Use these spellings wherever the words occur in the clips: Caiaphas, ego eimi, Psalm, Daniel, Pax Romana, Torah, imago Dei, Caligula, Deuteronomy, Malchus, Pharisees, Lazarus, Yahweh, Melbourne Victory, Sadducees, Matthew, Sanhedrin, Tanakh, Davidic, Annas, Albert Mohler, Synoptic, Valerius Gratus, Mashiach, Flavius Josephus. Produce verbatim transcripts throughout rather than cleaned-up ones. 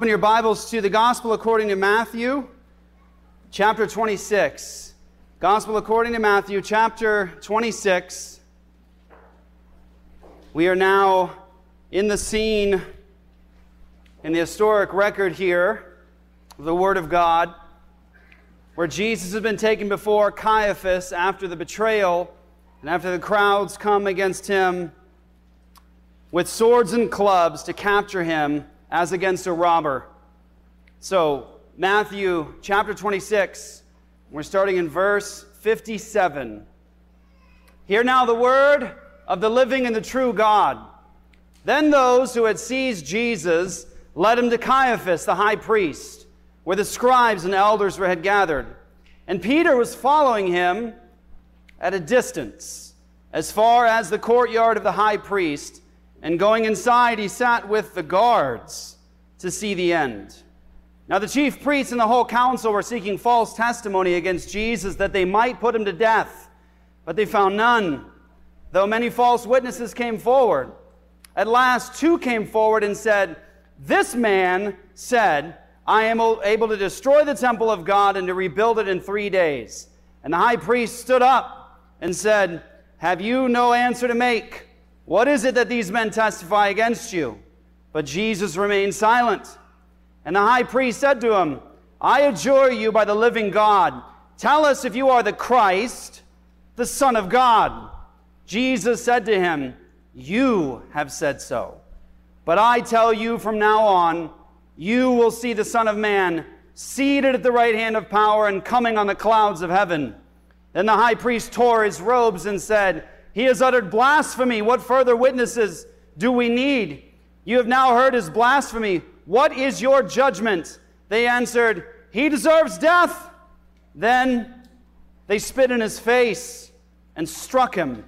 Open your Bibles to the Gospel according to Matthew, chapter twenty-six. Gospel according to Matthew, chapter twenty-six. We are now in the scene, in the historic record here, of the Word of God, where Jesus has been taken before Caiaphas after the betrayal, and after the crowds come against him with swords and clubs to capture him, as against a robber. So, Matthew chapter twenty-six, we're starting in verse fifty-seven. Hear now the word of the living and the true God. Then those who had seized Jesus led him to Caiaphas, the high priest, where the scribes and elders were had gathered. And Peter was following him at a distance, as far as the courtyard of the high priest, and going inside, he sat with the guards to see the end. Now the chief priests and the whole council were seeking false testimony against Jesus that they might put him to death, but they found none, though many false witnesses came forward. At last, two came forward and said, "This man said, 'I am able to destroy the temple of God and to rebuild it in three days.'" And the high priest stood up and said, "Have you no answer to make? What is it that these men testify against you?" But Jesus remained silent. And the high priest said to him, "I adjure you by the living God, tell us if you are the Christ, the Son of God." Jesus said to him, "You have said so. But I tell you, from now on, you will see the Son of Man seated at the right hand of power and coming on the clouds of heaven." Then the high priest tore his robes and said, "He has uttered blasphemy. What further witnesses do we need? You have now heard his blasphemy. What is your judgment?" They answered, "He deserves death." Then they spit in his face and struck him.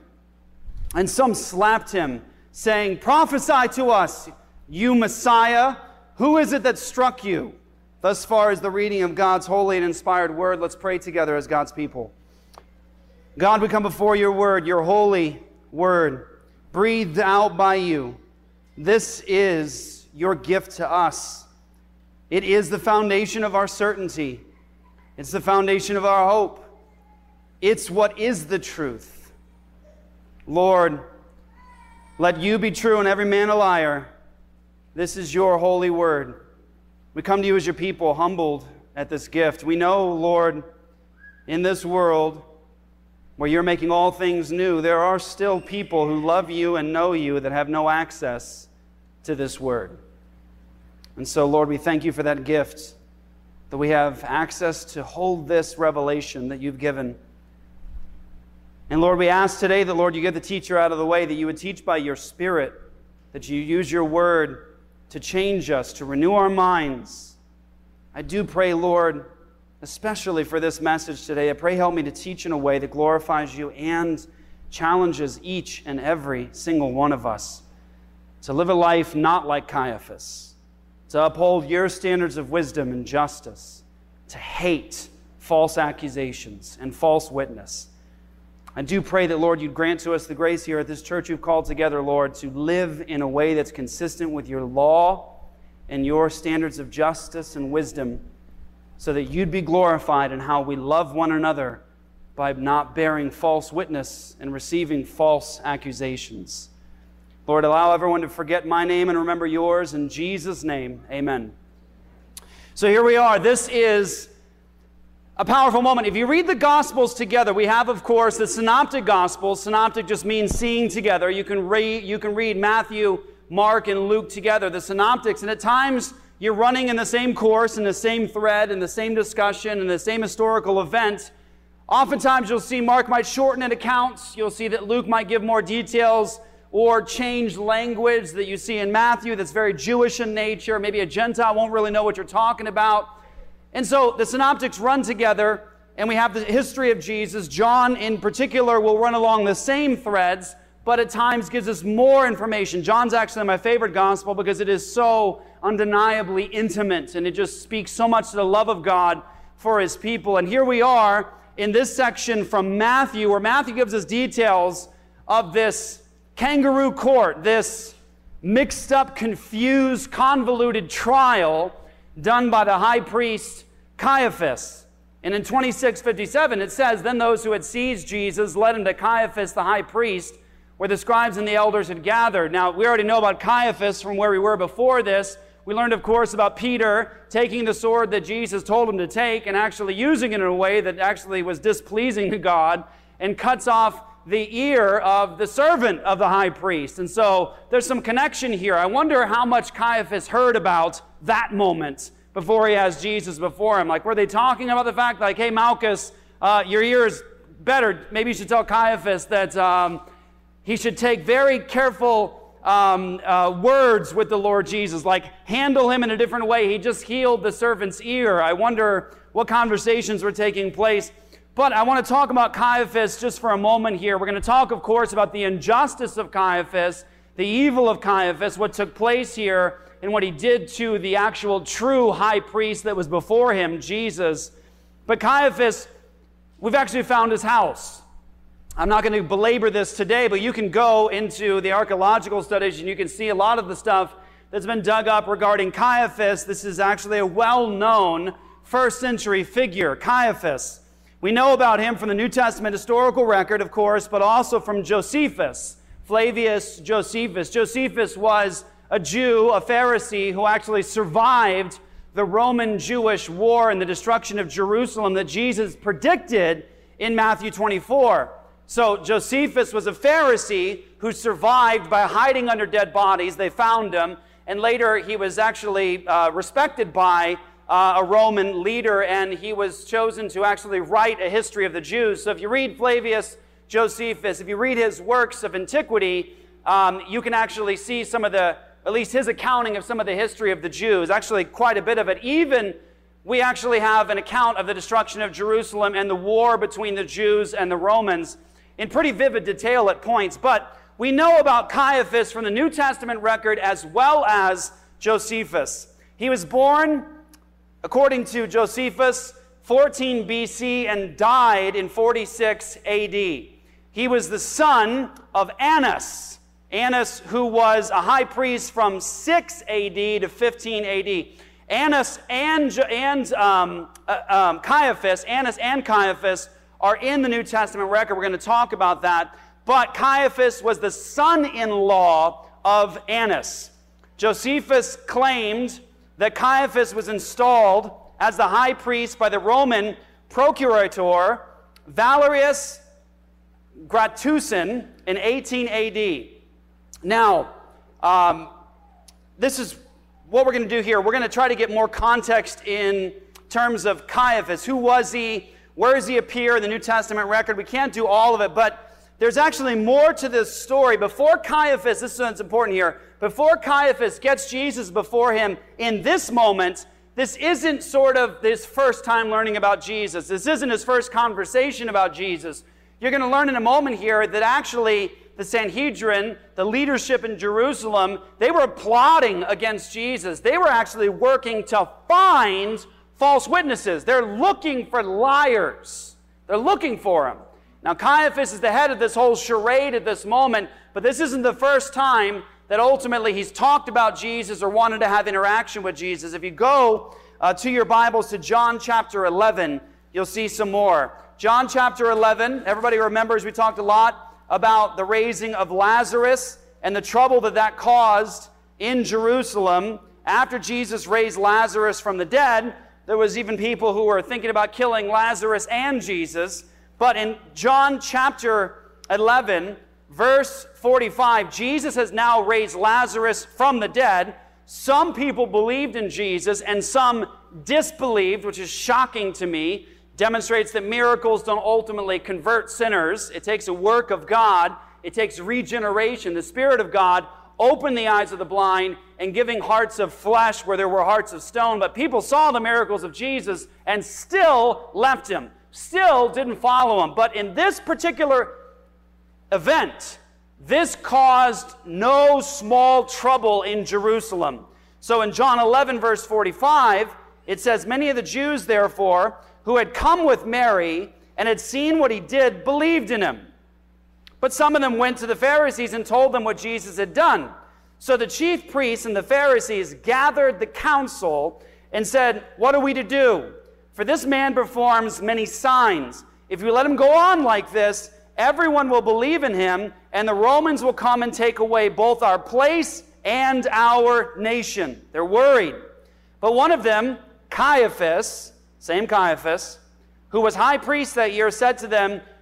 And some slapped him, saying, "Prophesy to us, you Messiah. Who is it that struck you?" Thus far is the reading of God's holy and inspired word. Let's pray together as God's people. God, we come before your word, your holy word, breathed out by you. This is your gift to us. It is the foundation of our certainty. It's the foundation of our hope. It's what is the truth. Lord, let you be true and every man a liar. This is your holy word. We come to you as your people, humbled at this gift. We know, Lord, in this world, where you're making all things new, there are still people who love you and know you that have no access to this word. And so, Lord, we thank you for that gift, that we have access to hold this revelation that you've given. And, Lord, we ask today that, Lord, you get the teacher out of the way, that you would teach by your Spirit, that you use your word to change us, to renew our minds. I do pray, Lord, especially for this message today, I pray help me to teach in a way that glorifies you and challenges each and every single one of us to live a life not like Caiaphas, to uphold your standards of wisdom and justice, to hate false accusations and false witness. I do pray that, Lord, you'd grant to us the grace here at this church you've called together, Lord, to live in a way that's consistent with your law and your standards of justice and wisdom, so that you'd be glorified in how we love one another by not bearing false witness and receiving false accusations. Lord, allow everyone to forget my name and remember yours. In Jesus' name, amen. So here we are. This is a powerful moment. If you read the Gospels together, we have, of course, the Synoptic Gospels. Synoptic just means seeing together. You can read, you can read Matthew, Mark, and Luke together, the Synoptics, and at times you're running in the same course, in the same thread, in the same discussion, in the same historical event. Oftentimes you'll see Mark might shorten an account. You'll see that Luke might give more details or change language that you see in Matthew that's very Jewish in nature. Maybe a Gentile won't really know what you're talking about. And so the synoptics run together, and we have the history of Jesus. John, in particular, will run along the same threads, but at times gives us more information. John's actually my favorite gospel because it is so undeniably intimate, and it just speaks so much to the love of God for his people. And here we are in this section from Matthew, where Matthew gives us details of this kangaroo court, this mixed up, confused, convoluted trial done by the high priest Caiaphas. And in twenty-six fifty-seven it says, "Then those who had seized Jesus led him to Caiaphas the high priest, where the scribes and the elders had gathered." Now, we already know about Caiaphas from where we were before this. We learned, of course, about Peter taking the sword that Jesus told him to take and actually using it in a way that actually was displeasing to God, and cuts off the ear of the servant of the high priest. And so there's some connection here. I wonder how much Caiaphas heard about that moment before he has Jesus before him. Like, were they talking about the fact, like, hey, Malchus, uh, your ear is better. Maybe you should tell Caiaphas that um, he should take very careful um, uh, words with the Lord Jesus, like handle him in a different way. He just healed the servant's ear. I wonder what conversations were taking place. But I want to talk about Caiaphas just for a moment here. We're going to talk, of course, about the injustice of Caiaphas, the evil of Caiaphas, what took place here, and what he did to the actual true high priest that was before him, Jesus. But Caiaphas, we've actually found his house. I'm not going to belabor this today, but you can go into the archaeological studies and you can see a lot of the stuff that's been dug up regarding Caiaphas. This is actually a well-known first century figure, Caiaphas. We know about him from the New Testament historical record, of course, but also from Josephus, Flavius Josephus. Josephus was a Jew, a Pharisee, who actually survived the Roman-Jewish war and the destruction of Jerusalem that Jesus predicted in Matthew twenty-four. So Josephus was a Pharisee who survived by hiding under dead bodies. They found him, and later he was actually uh, respected by Uh, a Roman leader, and he was chosen to actually write a history of the Jews. So if you read Flavius Josephus, if you read his works of antiquity, um, you can actually see some of the, at least his accounting of some of the history of the Jews, actually quite a bit of it. Even we actually have an account of the destruction of Jerusalem and the war between the Jews and the Romans in pretty vivid detail at points. But we know about Caiaphas from the New Testament record as well as Josephus. He was born, according to Josephus, fourteen B C and died in forty-six A D He was the son of Annas. Annas, who was a high priest from six A D to fifteen A D Annas and, and um, uh, um, Caiaphas, Annas and Caiaphas are in the New Testament record. We're going to talk about that. But Caiaphas was the son-in-law of Annas. Josephus claimed that Caiaphas was installed as the high priest by the Roman procurator Valerius Gratus in eighteen A D Now, um, this is what we're going to do here. We're going to try to get more context in terms of Caiaphas. Who was he? Where does he appear in the New Testament record? We can't do all of it, but there's actually more to this story. Before Caiaphas, this is what's important here, before Caiaphas gets Jesus before him in this moment, this isn't sort of his first time learning about Jesus. This isn't his first conversation about Jesus. You're going to learn in a moment here that actually the Sanhedrin, the leadership in Jerusalem, they were plotting against Jesus. They were actually working to find false witnesses. They're looking for liars. They're looking for them. Now, Caiaphas is the head of this whole charade at this moment, but this isn't the first time that ultimately he's talked about Jesus or wanted to have interaction with Jesus. If you go uh, to your Bibles to John chapter eleven, you'll see some more. John chapter eleven, everybody remembers we talked a lot about the raising of Lazarus and the trouble that that caused in Jerusalem. After Jesus raised Lazarus from the dead, there was even people who were thinking about killing Lazarus and Jesus. But in John chapter eleven, verse forty-five, Jesus has now raised Lazarus from the dead. Some people believed in Jesus and some disbelieved, which is shocking to me. Demonstrates that miracles don't ultimately convert sinners. It takes a work of God. It takes regeneration. The Spirit of God opened the eyes of the blind and giving hearts of flesh where there were hearts of stone. But people saw the miracles of Jesus and still left him. Still didn't follow him. But in this particular event, this caused no small trouble in Jerusalem. So in John eleven, verse forty-five, it says, "Many of the Jews, therefore, who had come with Mary and had seen what he did, believed in him. But some of them went to the Pharisees and told them what Jesus had done. So the chief priests and the Pharisees gathered the council and said, what are we to do? For this man performs many signs. If you let him go on like this, everyone will believe in him, and the Romans will come and take away both our place and our nation. They're worried. But one of them, Caiaphas, same Caiaphas, who was high priest that year, said to them,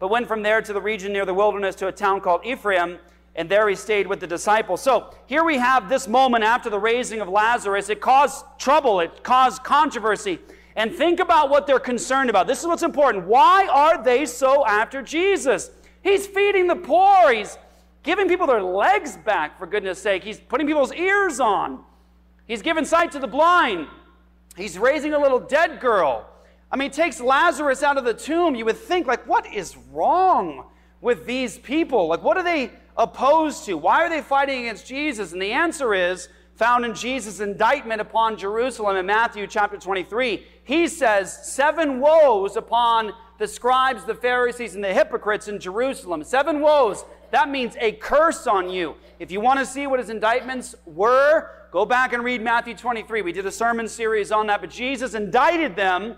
but went from there to the region near the wilderness to a town called Ephraim, and there he stayed with the disciples. So here we have this moment after the raising of Lazarus. It caused trouble. It caused controversy. And think about what they're concerned about. This is what's important. Why are they so after Jesus? He's feeding the poor. He's giving people their legs back, for goodness sake. He's putting people's ears on. He's giving sight to the blind. He's raising a little dead girl. I mean, he takes Lazarus out of the tomb. You would think, like, what is wrong with these people? Like, what are they opposed to? Why are they fighting against Jesus? And the answer is found in Jesus' indictment upon Jerusalem in Matthew chapter twenty-three. He says, seven woes upon the scribes, the Pharisees, and the hypocrites in Jerusalem. Seven woes. That means a curse on you. If you want to see what his indictments were, go back and read Matthew twenty-three. We did a sermon series on that, but Jesus indicted them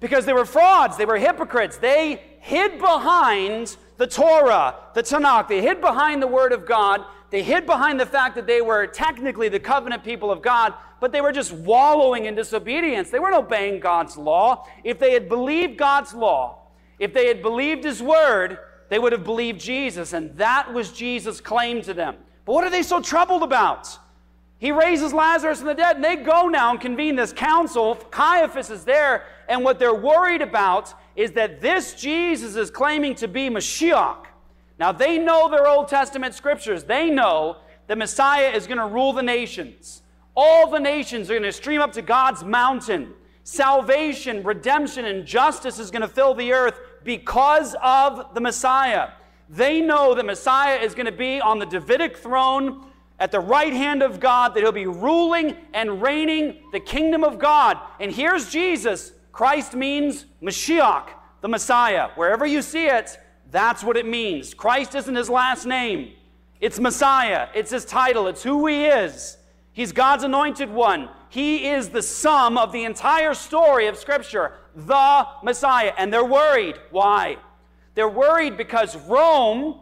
because they were frauds. They were hypocrites. They hid behind the Torah, the Tanakh. They hid behind the Word of God. They hid behind the fact that they were technically the covenant people of God, but they were just wallowing in disobedience. They weren't obeying God's law. If they had believed God's law, if they had believed his word, they would have believed Jesus, and that was Jesus' claim to them. But what are they so troubled about? He raises Lazarus from the dead, and they go now and convene this council. Caiaphas is there, and what they're worried about is that this Jesus is claiming to be Mashiach. Now, they know their Old Testament scriptures. They know the Messiah is going to rule the nations. All the nations are going to stream up to God's mountain. Salvation, redemption, and justice is going to fill the earth because of the Messiah. They know the Messiah is going to be on the Davidic throne at the right hand of God, that he'll be ruling and reigning the kingdom of God. And here's Jesus. Christ means Mashiach, the Messiah. Wherever you see it, that's what it means. Christ isn't his last name. It's Messiah. It's his title. It's who he is. He's God's anointed one. He is the sum of the entire story of Scripture, the Messiah. And they're worried. Why? They're worried because Rome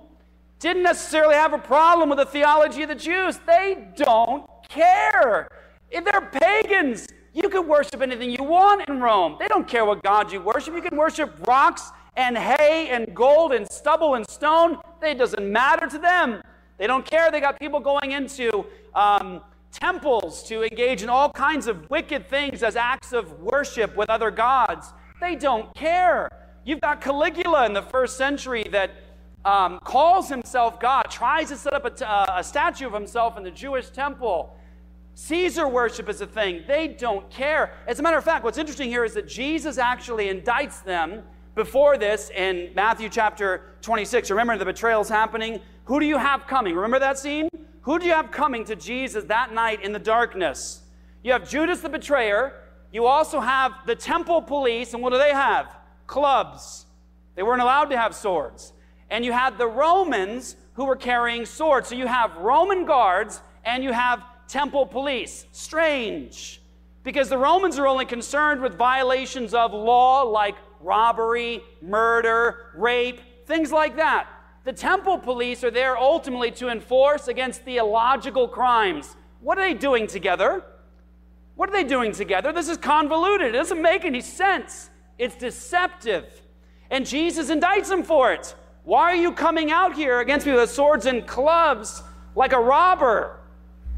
didn't necessarily have a problem with the theology of the Jews. They don't care. If they're pagans, you can worship anything you want in Rome. They don't care what God you worship. You can worship rocks and hay and gold and stubble and stone. It doesn't matter to them. They don't care. They got people going into um, temples to engage in all kinds of wicked things as acts of worship with other gods. They don't care. You've got Caligula in the first century that um, calls himself God, tries to set up a, t uh, a statue of himself in the Jewish temple. Caesar worship is a thing. They don't care. As a matter of fact, what's interesting here is that Jesus actually indicts them before this in Matthew chapter twenty-six. Remember, the betrayal's happening. Who do you have coming? Remember that scene? Who do you have coming to Jesus that night in the darkness? You have Judas the betrayer. You also have the temple police. And what do they have? Clubs. They weren't allowed to have swords. And you had the Romans who were carrying swords. So you have Roman guards and you have temple police. Strange. Because the Romans are only concerned with violations of law like robbery, murder, rape, things like that. The temple police are there ultimately to enforce against theological crimes. What are they doing together? What are they doing together? This is convoluted. It doesn't make any sense. It's deceptive. And Jesus indicts them for it. Why are you coming out here against me with swords and clubs like a robber?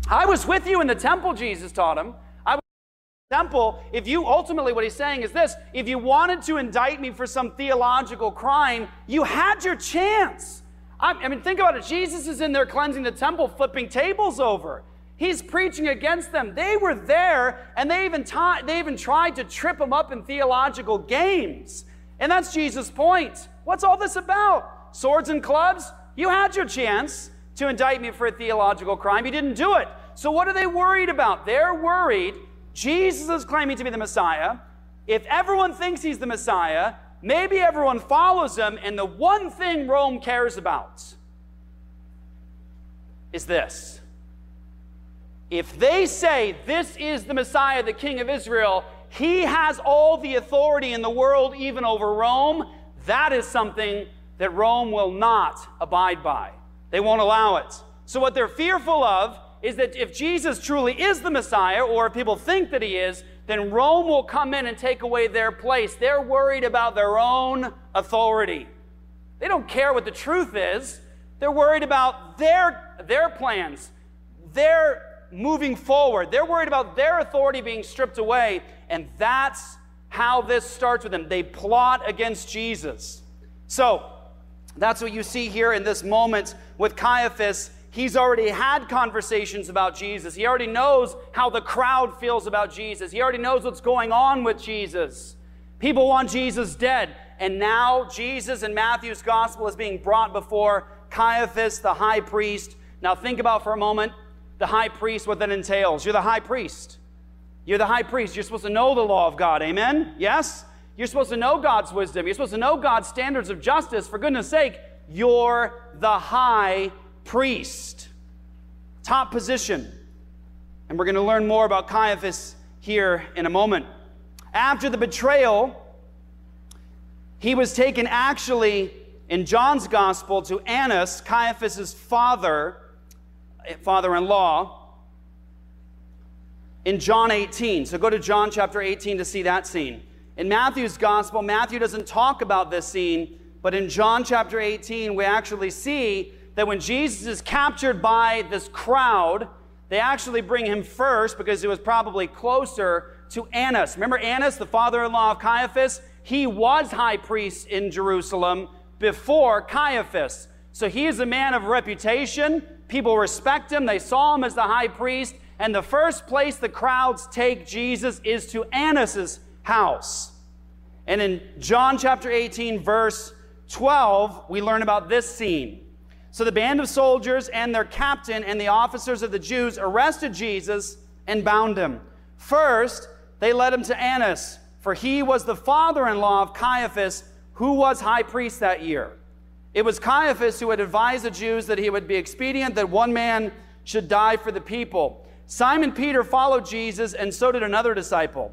I was with you in the temple, Jesus taught him. I was in the temple. If you ultimately, what he's saying is this, if you wanted to indict me for some theological crime, you had your chance. I mean, think about it. Jesus is in there cleansing the temple, flipping tables over. He's preaching against them. They were there, and they even, ta- they even tried to trip him up in theological games. And that's Jesus' point. What's all this about? Swords and clubs? You had your chance to indict me for a theological crime. You didn't do it. So what are they worried about? They're worried. Jesus is claiming to be the Messiah. If everyone thinks he's the Messiah, maybe everyone follows him, and the one thing Rome cares about is this. If they say, this is the Messiah, the King of Israel, he has all the authority in the world, even over Rome, that is something that Rome will not abide by. They won't allow it. So what they're fearful of is that if Jesus truly is the Messiah, or if people think that he is, then Rome will come in and take away their place. They're worried about their own authority. They don't care what the truth is. They're worried about their, their plans, their moving forward. They're worried about their authority being stripped away, and that's how this starts with them. They plot against Jesus. So that's what you see here in this moment with Caiaphas. He's already had conversations about Jesus. He already knows how the crowd feels about Jesus. He already knows what's going on with Jesus. People want Jesus dead. And now Jesus in Matthew's gospel is being brought before Caiaphas, the high priest. Now think about for a moment the high priest, what that entails. You're the high priest. You're the high priest. You're supposed to know the law of God. Amen? Yes? You're supposed to know God's wisdom. You're supposed to know God's standards of justice. For goodness sake, you're the high priest. Priest, top position. And we're going to learn more about Caiaphas here in a moment. After the betrayal, he was taken actually in John's gospel to Annas, Caiaphas's father, father-in-law, in John eighteen. So go to John chapter eighteen to see that scene. In Matthew's gospel, Matthew doesn't talk about this scene, but in John chapter eighteen, we actually see that when Jesus is captured by this crowd, they actually bring him first because it was probably closer to Annas. Remember Annas, the father-in-law of Caiaphas? He was high priest in Jerusalem before Caiaphas. So he is a man of reputation. People respect him. They saw him as the high priest. And the first place the crowds take Jesus is to Annas's house. And in John chapter eighteen, verse twelve, we learn about this scene. So the band of soldiers and their captain and the officers of the Jews arrested Jesus and bound him. First, they led him to Annas, for he was the father-in-law of Caiaphas, who was high priest that year. It was Caiaphas who had advised the Jews that it would be expedient that one man should die for the people. Simon Peter followed Jesus, and so did another disciple.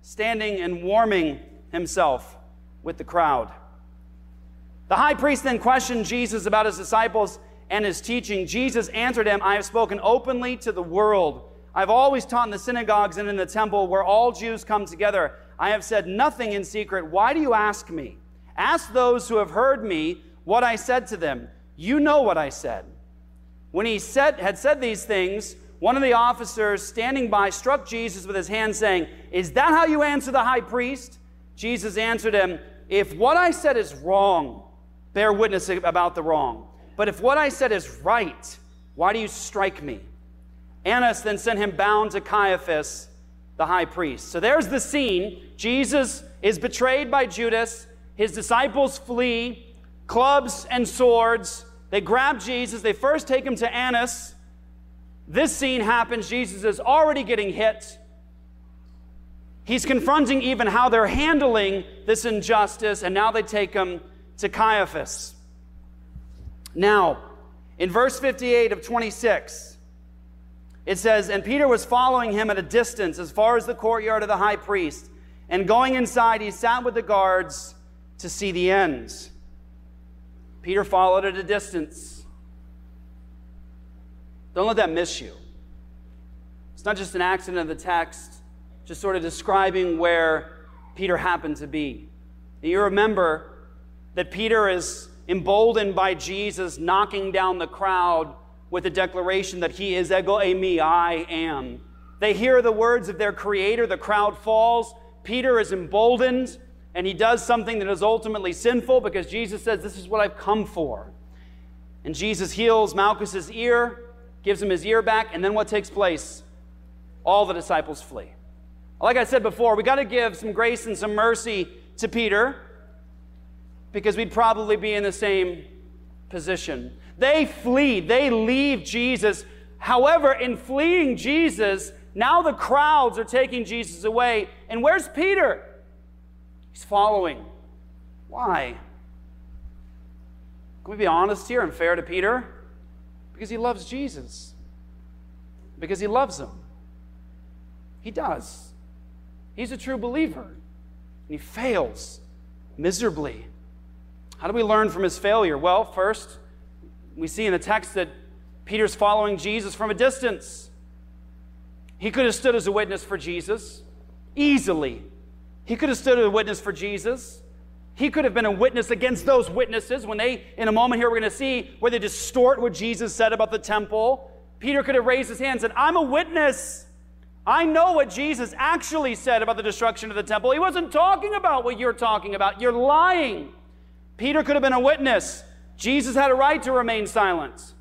standing and warming himself with the crowd. The high priest then questioned Jesus about his disciples and his teaching. Jesus answered him, "I have spoken openly to the world. I've always taught in the synagogues and in the temple where all Jews come together. I have said nothing in secret. Why do you ask me? Ask those who have heard me what I said to them. You know what I said." When he said, had said these things, one of the officers standing by struck Jesus with his hand, saying, "Is that how you answer the high priest?" Jesus answered him, "If what I said is wrong, bear witness about the wrong. But if what I said is right, why do you strike me?" Annas then sent him bound to Caiaphas, the high priest. So there's the scene. Jesus is betrayed by Judas. His disciples flee. Clubs and swords. They grab Jesus. They first take him to Annas. This scene happens. Jesus is already getting hit. He's confronting even how they're handling this injustice, and now they take him to Caiaphas. Now, in verse fifty-eight of twenty-six, it says, "And Peter was following him at a distance as far as the courtyard of the high priest, and going inside, he sat with the guards to see the end." Peter followed at a distance. Don't let that miss you. It's not just an accident of the text, just sort of describing where Peter happened to be. And you remember that Peter is emboldened by Jesus knocking down the crowd with a declaration that he is ego eimi, I am. They hear the words of their creator, the crowd falls. Peter is emboldened, and he does something that is ultimately sinful because Jesus says, this is what I've come for. And Jesus heals Malchus's ear, gives him his ear back, and then what takes place? All the disciples flee. Like I said before, we got to give some grace and some mercy to Peter, because we'd probably be in the same position. They flee, they leave Jesus. However, in fleeing Jesus, now the crowds are taking Jesus away. And where's Peter? He's following. Why? Can we be honest here and fair to Peter? Because he loves Jesus. Because he loves him. He does. He's a true believer. And he fails miserably. How do we learn from his failure? Well, first, we see in the text that Peter's following Jesus from a distance. He could have stood as a witness for Jesus easily. He could have stood as a witness for Jesus. He could have been a witness against those witnesses when they, in a moment here, we're going to see where they distort what Jesus said about the temple. Peter could have raised his hand and said, I'm a witness. I know what Jesus actually said about the destruction of the temple. He wasn't talking about what you're talking about. You're lying. Peter could have been a witness. Jesus had a right to remain silent.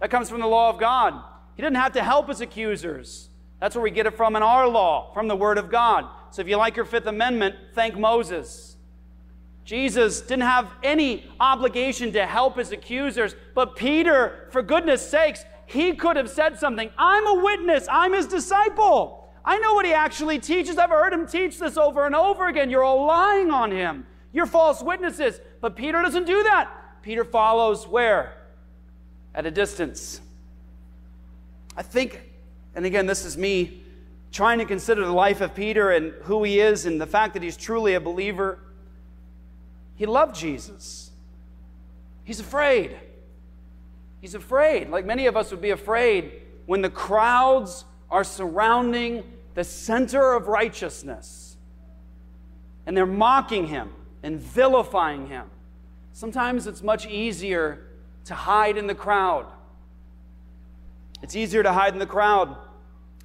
That comes from the law of God. He didn't have to help his accusers. That's where we get it from in our law, from the Word of God. So if you like your Fifth Amendment, thank Moses. Jesus didn't have any obligation to help his accusers, but Peter, for goodness sakes, he could have said something. I'm a witness. I'm his disciple. I know what he actually teaches. I've heard him teach this over and over again. You're all lying on him. You're false witnesses. But Peter doesn't do that. Peter follows where? At a distance. I think, and again, this is me trying to consider the life of Peter and who he is and the fact that he's truly a believer. He loved Jesus. He's afraid. He's afraid, like many of us would be afraid when the crowds are surrounding the center of righteousness and they're mocking him and vilifying him. Sometimes it's much easier to hide in the crowd. It's easier to hide in the crowd.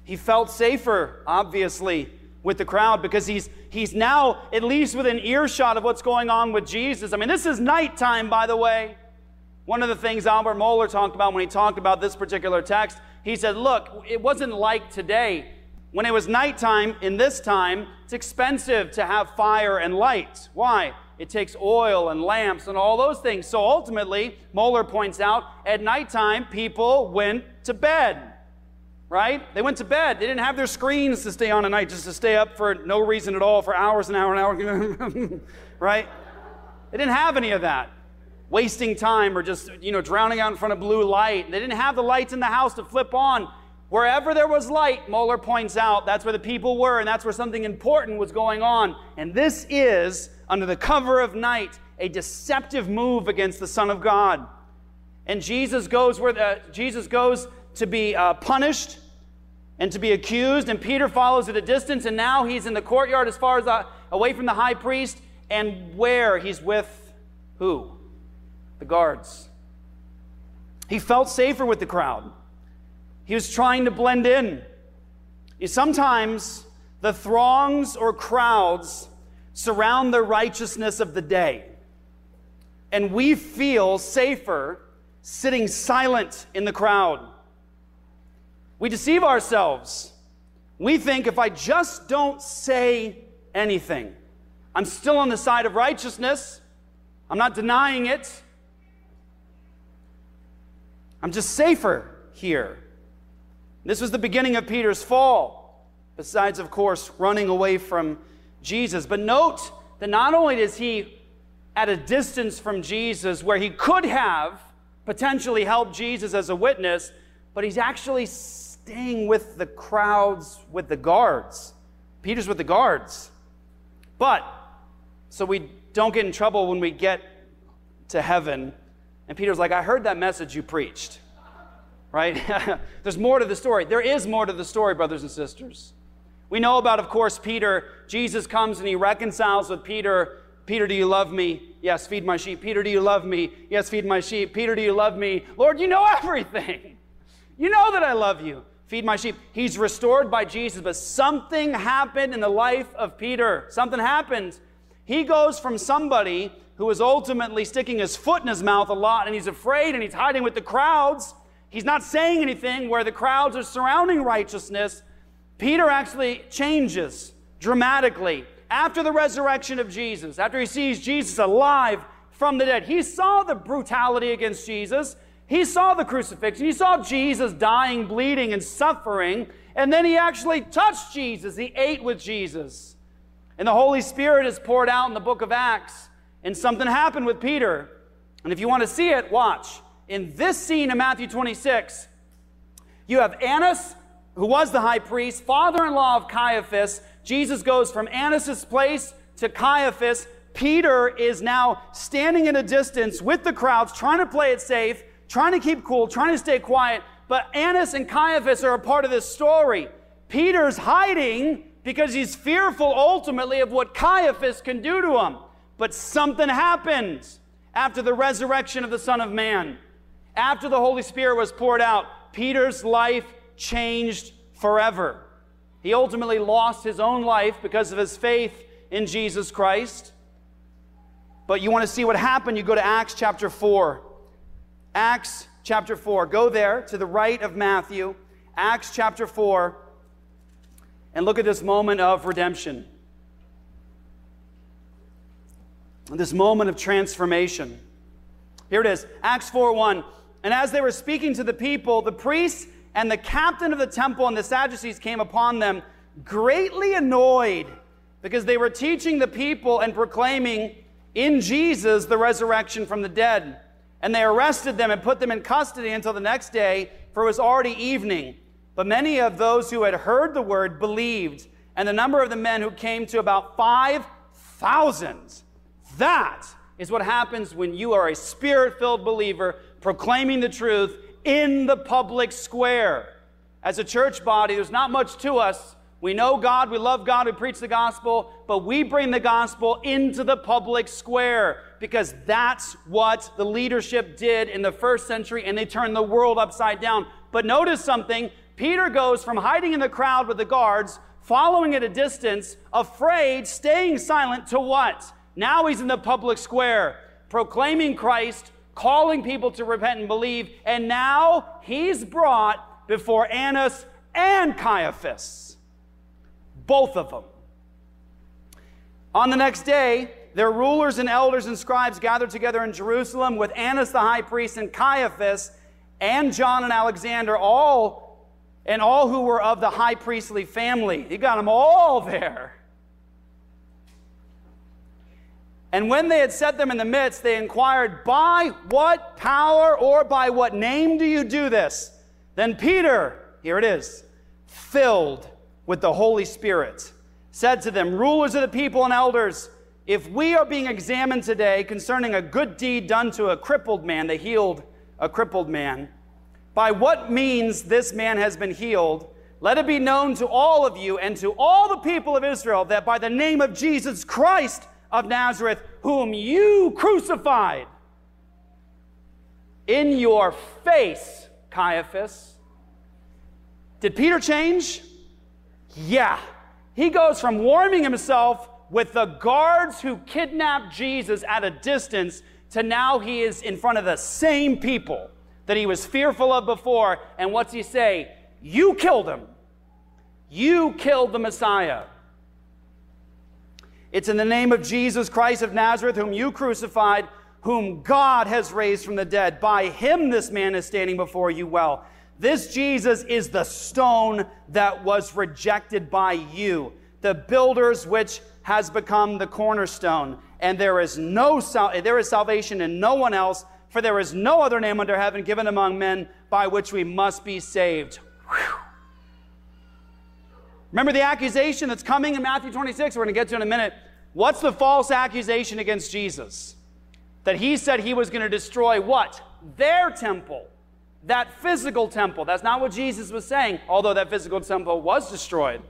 He felt safer, obviously, with the crowd because he's, he's now at least within earshot of what's going on with Jesus. I mean, this is nighttime, by the way. One of the things Albert Mohler talked about when he talked about this particular text, he said, look, it wasn't like today. When it was nighttime, in this time, it's expensive to have fire and light. Why? It takes oil and lamps and all those things. So ultimately, Mohler points out, at nighttime, people went to bed, right? They went to bed. They didn't have their screens to stay on at night, just to stay up for no reason at all for hours and hours and hours, right? They didn't have any of that. Wasting time or just, you know, drowning out in front of blue light. They didn't have the lights in the house to flip on. Wherever there was light, Mohler points out, that's where the people were, and that's where something important was going on. And this is, under the cover of night, a deceptive move against the Son of God. And Jesus goes where the, Jesus goes to be uh, punished and to be accused, and Peter follows at a distance, and now he's in the courtyard as far as the, away from the high priest, and where? He's with who? The guards. He felt safer with the crowd. He was trying to blend in. Sometimes the throngs or crowds surround the righteousness of the day. And we feel safer sitting silent in the crowd. We deceive ourselves. We think if I just don't say anything, I'm still on the side of righteousness. I'm not denying it. I'm just safer here. This was the beginning of Peter's fall, besides, of course, running away from Jesus. But note that not only is he at a distance from Jesus where he could have potentially helped Jesus as a witness, but he's actually staying with the crowds, with the guards. Peter's with the guards. But, so we don't get in trouble when we get to heaven, and Peter's like, I heard that message you preached. right? There's more to the story. There is more to the story, brothers and sisters. We know about, of course, Peter. Jesus comes and he reconciles with Peter. Peter, do you love me? Yes, feed my sheep. Peter, do you love me? Yes, feed my sheep. Peter, do you love me? Lord, you know everything. You know that I love you. Feed my sheep. He's restored by Jesus, but something happened in the life of Peter. Something happened. He goes from somebody who is ultimately sticking his foot in his mouth a lot, and he's afraid, and he's hiding with the crowds. He's not saying anything where the crowds are surrounding righteousness. Peter actually changes dramatically. After the resurrection of Jesus, after he sees Jesus alive from the dead, he saw the brutality against Jesus. He saw the crucifixion. He saw Jesus dying, bleeding, and suffering. And then he actually touched Jesus. He ate with Jesus. And the Holy Spirit is poured out in the book of Acts. And something happened with Peter. And if you want to see it, watch. In this scene in Matthew twenty-six, you have Annas, who was the high priest, father-in-law of Caiaphas. Jesus goes from Annas' place to Caiaphas. Peter is now standing in a distance with the crowds, trying to play it safe, trying to keep cool, trying to stay quiet. But Annas and Caiaphas are a part of this story. Peter's hiding because he's fearful ultimately of what Caiaphas can do to him. But something happened after the resurrection of the Son of Man. After the Holy Spirit was poured out, Peter's life changed forever. He ultimately lost his own life because of his faith in Jesus Christ. But you want to see what happened? You go to Acts chapter four. Acts chapter four. Go there to the right of Matthew. Acts chapter four. And look at this moment of redemption. This moment of transformation. Here it is. Acts four one. And as they were speaking to the people, the priests and the captain of the temple and the Sadducees came upon them, greatly annoyed, because they were teaching the people and proclaiming in Jesus the resurrection from the dead. And they arrested them and put them in custody until the next day, for it was already evening. But many of those who had heard the word believed, and the number of the men who came to about five thousand. That is what happens when you are a spirit-filled believer proclaiming the truth in the public square. As a church body, there's not much to us. We know God, we love God, we preach the gospel, but we bring the gospel into the public square because that's what the leadership did in the first century, and they turned the world upside down. But notice something. Peter goes from hiding in the crowd with the guards, following at a distance, afraid, staying silent, to what? Now he's in the public square, proclaiming Christ, calling people to repent and believe, and now he's brought before Annas and Caiaphas, both of them. On the next day, their rulers and elders and scribes gathered together in Jerusalem with Annas the high priest and Caiaphas and John and Alexander, all and all who were of the high priestly family. You got them all there. And when they had set them in the midst, they inquired, by what power or by what name do you do this? Then Peter, here it is, filled with the Holy Spirit, said to them, rulers of the people and elders, if we are being examined today concerning a good deed done to a crippled man, they healed a crippled man, by what means this man has been healed, let it be known to all of you and to all the people of Israel that by the name of Jesus Christ of Nazareth, whom you crucified. In your face, Caiaphas. Did Peter change? Yeah. He goes from warming himself with the guards who kidnapped Jesus at a distance to now he is in front of the same people that he was fearful of before. And what's he say? You killed him. You killed the Messiah. It's in the name of Jesus Christ of Nazareth, whom you crucified, whom God has raised from the dead. By him this man is standing before you well. This Jesus is the stone that was rejected by you, the builders, which has become the cornerstone. And there is no sal- there is salvation in no one else, for there is no other name under heaven given among men by which we must be saved. Whew. Remember the accusation that's coming in Matthew twenty-six? We're going to get to in a minute. What's the false accusation against Jesus? That he said he was going to destroy what? Their temple. that physical temple. That's not what Jesus was saying, although that physical temple was destroyed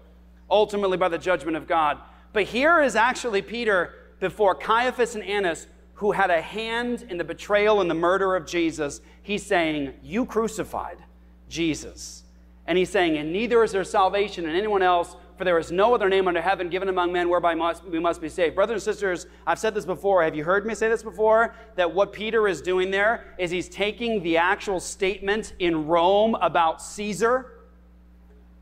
ultimately by the judgment of God. But here is actually Peter before Caiaphas and Annas, who had a hand in the betrayal and the murder of Jesus. He's saying, you crucified Jesus. And he's saying, and neither is there salvation in anyone else, for there is no other name under heaven given among men whereby must, we must be saved. Brothers and sisters, I've said this before. Have you heard me say this before? That what Peter is doing there is he's taking the actual statement in Rome about Caesar,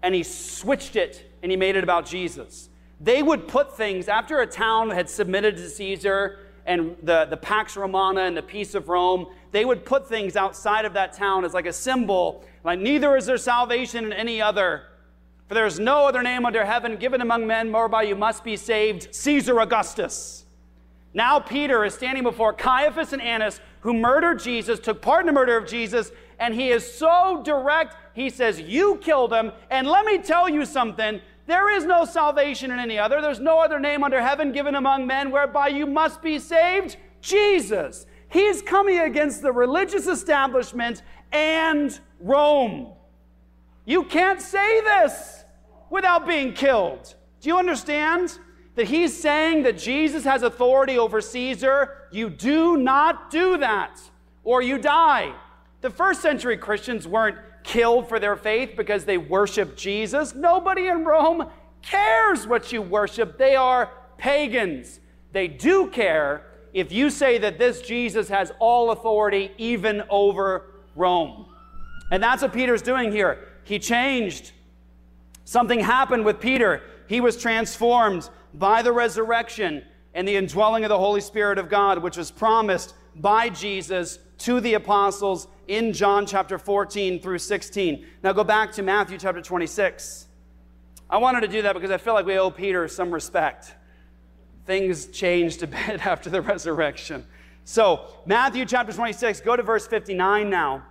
and he switched it, and he made it about Jesus. They would put things, after a town had submitted to Caesar and the, the Pax Romana and the peace of Rome, they would put things outside of that town as like a symbol, like neither is there salvation in any other. For there is no other name under heaven given among men whereby you must be saved, Caesar Augustus. Now Peter is standing before Caiaphas and Annas, who murdered Jesus, took part in the murder of Jesus, and he is so direct, he says, you killed him, and let me tell you something, there is no salvation in any other, there's no other name under heaven given among men whereby you must be saved, Jesus. He's coming against the religious establishment and Rome. You can't say this without being killed. Do you understand that he's saying that Jesus has authority over Caesar? You do not do that, or you die. The first century Christians weren't killed for their faith because they worship Jesus. Nobody in Rome cares what you worship. They are pagans. They do care if you say that this Jesus has all authority even over Rome. And that's what Peter's doing here. He changed. Something happened with Peter. He was transformed by the resurrection and the indwelling of the Holy Spirit of God, which was promised by Jesus to the apostles in John chapter fourteen through sixteen. Now go back to Matthew chapter twenty-six. I wanted to do that because I feel like we owe Peter some respect. Things changed a bit after the resurrection. So Matthew chapter twenty-six, go to verse fifty-nine now.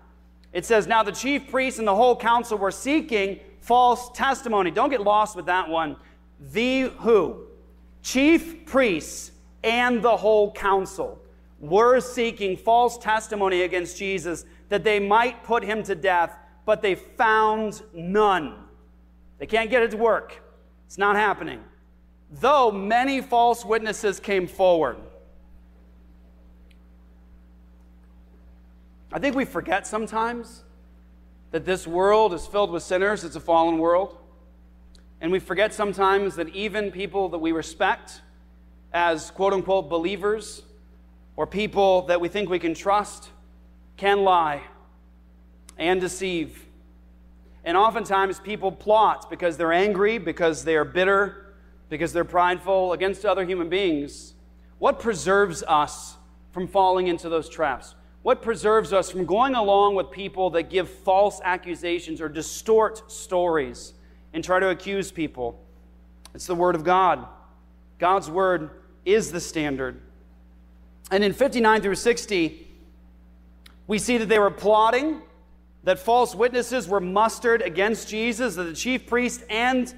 It says, now the chief priests and the whole council were seeking false testimony. Don't get lost with that one. The who? Chief priests and the whole council were seeking false testimony against Jesus that they might put him to death, but they found none. They can't get it to work. It's not happening. Though many false witnesses came forward. I think we forget sometimes that this world is filled with sinners. It's a fallen world. And we forget sometimes that even people that we respect as quote-unquote believers or people that we think we can trust can lie and deceive. And oftentimes people plot because they're angry, because they are bitter, because they're prideful against other human beings. What preserves us from falling into those traps? What preserves us from going along with people that give false accusations or distort stories and try to accuse people? It's the Word of God. God's Word is the standard. And in fifty-nine through sixty, we see that they were plotting, that false witnesses were mustered against Jesus, that the chief priest and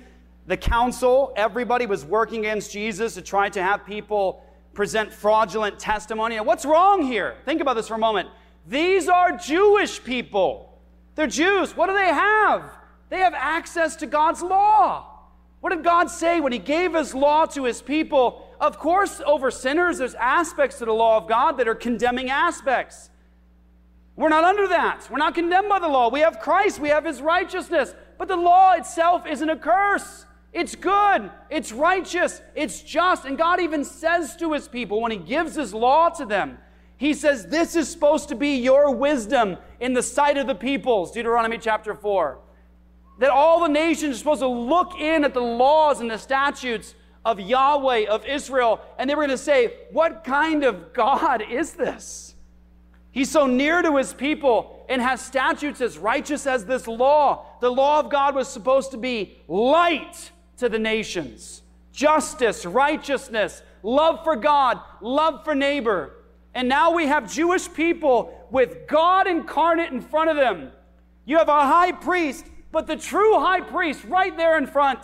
the council, everybody was working against Jesus to try to have people present fraudulent testimony. And what's wrong here? Think about this for a moment. These are Jewish people. They're Jews. What do they have? They have access to God's law. What did God say when he gave his law to his people? Of course, over sinners, there's aspects to the law of God that are condemning aspects. We're not under that. We're not condemned by the law. We have Christ. We have his righteousness. But the law itself isn't a curse. It's good, it's righteous, it's just. And God even says to his people when he gives his law to them, he says, this is supposed to be your wisdom in the sight of the peoples, Deuteronomy chapter four. That all the nations are supposed to look in at the laws and the statutes of Yahweh, of Israel, and they were going to say, what kind of God is this? He's so near to his people and has statutes as righteous as this law. The law of God was supposed to be light to the nations. Justice, righteousness, love for God, love for neighbor. And now we have Jewish people with God incarnate in front of them. You have a high priest, but the true high priest right there in front.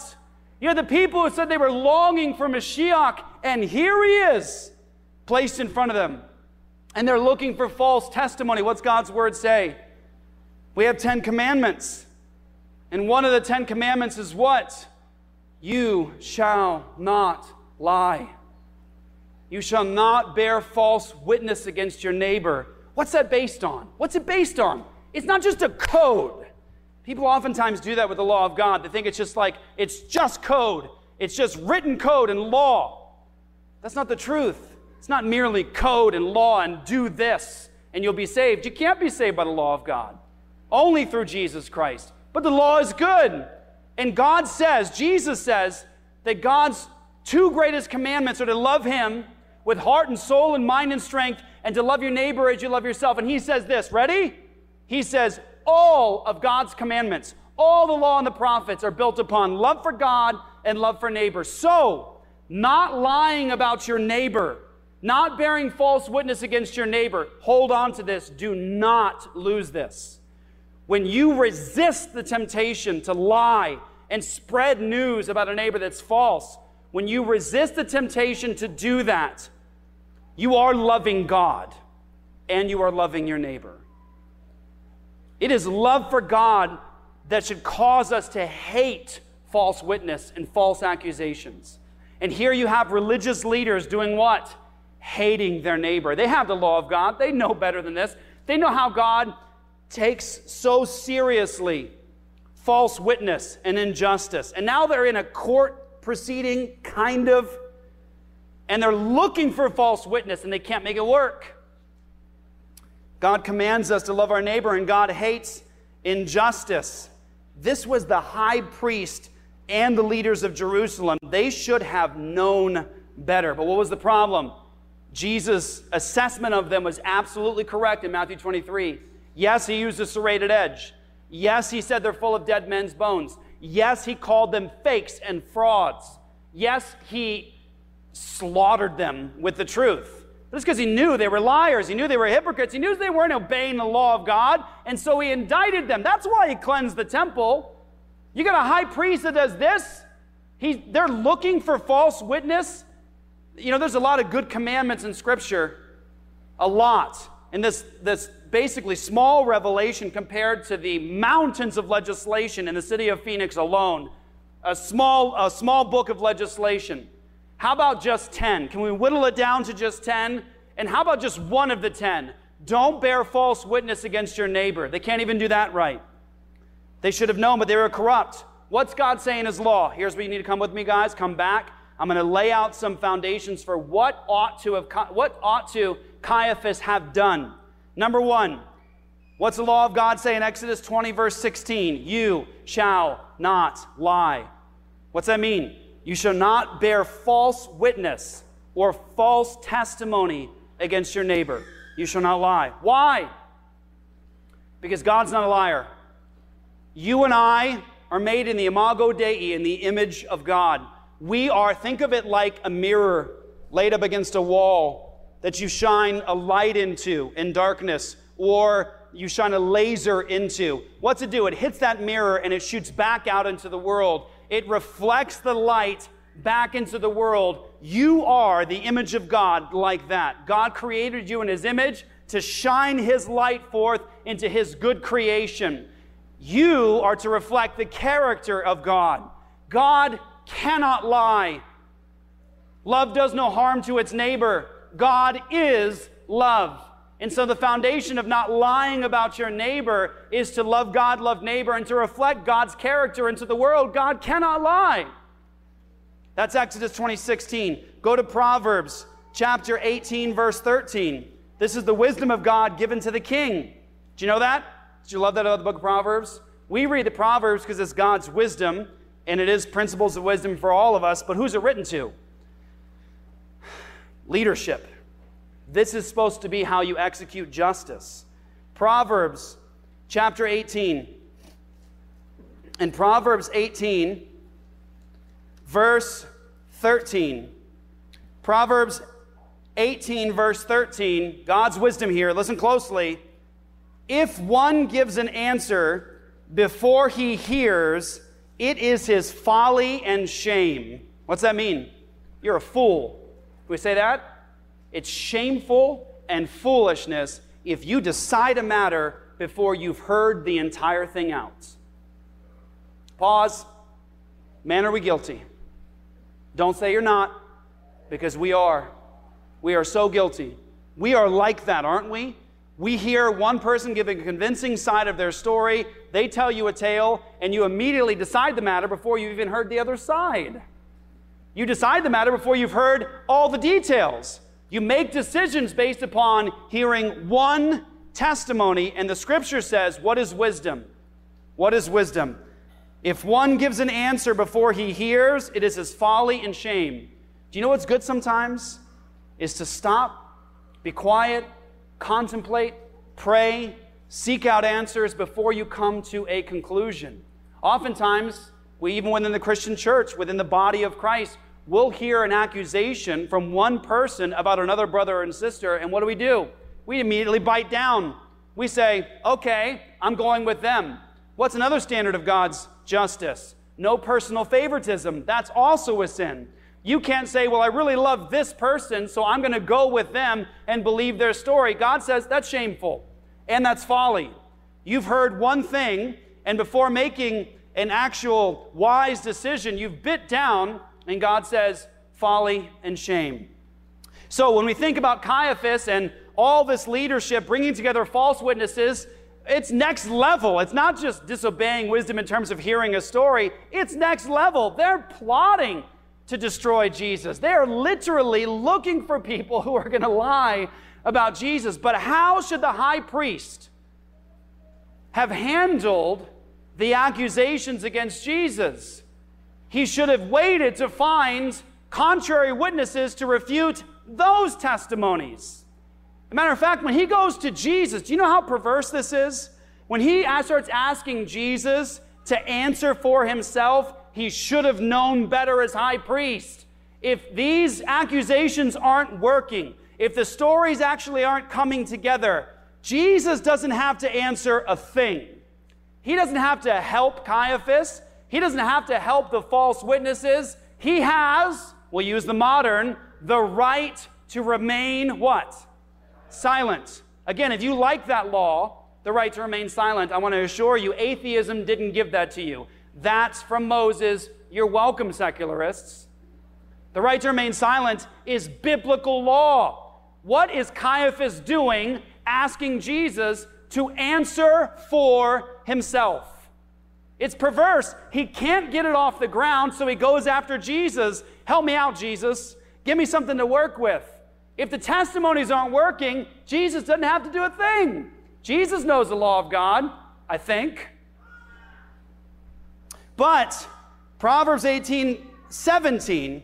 You have the people who said they were longing for Mashiach, and here he is placed in front of them. And they're looking for false testimony. What's God's word say? We have Ten Commandments. And one of the Ten Commandments is what? You shall not lie. You shall not bear false witness against your neighbor. What's that based on? What's it based on? It's not just a code. People oftentimes do that with the law of God. They think it's just like, it's just code. It's just written code and law. That's not the truth. It's not merely code and law and do this and you'll be saved. You can't be saved by the law of God. Only through Jesus Christ. But the law is good. And God says, Jesus says, that God's two greatest commandments are to love Him with heart and soul and mind and strength, and to love your neighbor as you love yourself. And He says this, ready? He says, all of God's commandments, all the law and the prophets are built upon love for God and love for neighbor. So, not lying about your neighbor, not bearing false witness against your neighbor. Hold on to this. Do not lose this. When you resist the temptation to lie and spread news about a neighbor that's false, when you resist the temptation to do that, you are loving God and you are loving your neighbor. It is love for God that should cause us to hate false witness and false accusations. And here you have religious leaders doing what? Hating their neighbor. They have the law of God. They know better than this. They know how God takes so seriously false witness and injustice. And now they're in a court proceeding, kind of, and they're looking for false witness and they can't make it work. God commands us to love our neighbor and God hates injustice. This was the high priest and the leaders of Jerusalem. They should have known better. But what was the problem? Jesus' assessment of them was absolutely correct in Matthew twenty-three. Yes, he used a serrated edge. Yes, he said they're full of dead men's bones. Yes, he called them fakes and frauds. Yes, he slaughtered them with the truth. But it's because he knew they were liars. He knew they were hypocrites. He knew they weren't obeying the law of God. And so he indicted them. That's why he cleansed the temple. You got a high priest that does this. He, they're looking for false witness. You know, there's a lot of good commandments in Scripture. A lot. And this, this basically small revelation compared to the mountains of legislation in the city of Phoenix alone. A small, a small book of legislation. How about just ten? Can we whittle it down to just ten? And how about just one of the ten? Don't bear false witness against your neighbor. They can't even do that right. They should have known, but they were corrupt. What's God saying in His law? Here's where you need to come with me, guys. Come back. I'm going to lay out some foundations for what ought to have, what ought to Caiaphas have done. Number one, what's the law of God say in Exodus twenty, verse sixteen? You shall not lie. What's that mean? You shall not bear false witness or false testimony against your neighbor. You shall not lie. Why? Because God's not a liar. You and I are made in the imago Dei, in the image of God. We are, think of it like a mirror laid up against a wall that you shine a light into in darkness, or you shine a laser into. What's it do? It hits that mirror and it shoots back out into the world. It reflects the light back into the world. You are the image of God like that. God created you in His image to shine His light forth into His good creation. You are to reflect the character of God. God cannot lie. Love does no harm to its neighbor. God is love. And so the foundation of not lying about your neighbor is to love God, love neighbor, and to reflect God's character into the world. God cannot lie. That's Exodus twenty, sixteen. Go to Proverbs chapter eighteen, verse thirteen. This is the wisdom of God given to the king. Do you know that? Do you love that out of the book of Proverbs? We read the Proverbs because it's God's wisdom. And it is principles of wisdom for all of us, but who's it written to? Leadership. This is supposed to be how you execute justice. Proverbs chapter eighteen. In Proverbs eighteen, verse thirteen. Proverbs eighteen, verse thirteen, God's wisdom here. Listen closely. If one gives an answer before he hears, it is his folly and shame. What's that mean? You're a fool. Can we say that? It's shameful and foolishness if you decide a matter before you've heard the entire thing out. Pause. Man, are we guilty? Don't say you're not, because we are. We are so guilty. We are like that, aren't we? We hear one person giving a convincing side of their story, they tell you a tale, and you immediately decide the matter before you've even heard the other side. You decide the matter before you've heard all the details. You make decisions based upon hearing one testimony, and the scripture says, what is wisdom? What is wisdom? If one gives an answer before he hears, it is his folly and shame. Do you know what's good sometimes? Is to stop, be quiet, contemplate, pray, seek out answers before you come to a conclusion. Oftentimes, we even within the Christian church, within the body of Christ, we'll hear an accusation from one person about another brother and sister, and what do we do? We immediately bite down. We say, okay, I'm going with them. What's another standard of God's justice? No personal favoritism. That's also a sin. You can't say, well, I really love this person, so I'm going to go with them and believe their story. God says that's shameful, and that's folly. You've heard one thing, and before making an actual wise decision, you've bit down, and God says folly and shame. So when we think about Caiaphas and all this leadership bringing together false witnesses, it's next level. It's not just disobeying wisdom in terms of hearing a story. It's next level. They're plotting to destroy Jesus. They are literally looking for people who are going to lie about Jesus. But how should the high priest have handled the accusations against Jesus? He should have waited to find contrary witnesses to refute those testimonies. As a matter of fact, when he goes to Jesus, do you know how perverse this is? When he starts asking Jesus to answer for himself, he should have known better as high priest. If these accusations aren't working, if the stories actually aren't coming together, Jesus doesn't have to answer a thing. He doesn't have to help Caiaphas. He doesn't have to help the false witnesses. He has, we'll use the modern, the right to remain what? Silent. Again, if you like that law, the right to remain silent, I want to assure you, atheism didn't give that to you. That's from Moses. You're welcome, secularists. The right to remain silent is biblical law. What is Caiaphas doing asking Jesus to answer for himself? It's perverse. He can't get it off the ground, so he goes after Jesus. Help me out, Jesus. Give me something to work with. If the testimonies aren't working, Jesus doesn't have to do a thing. Jesus knows the law of God, I think. But Proverbs eighteen seventeen,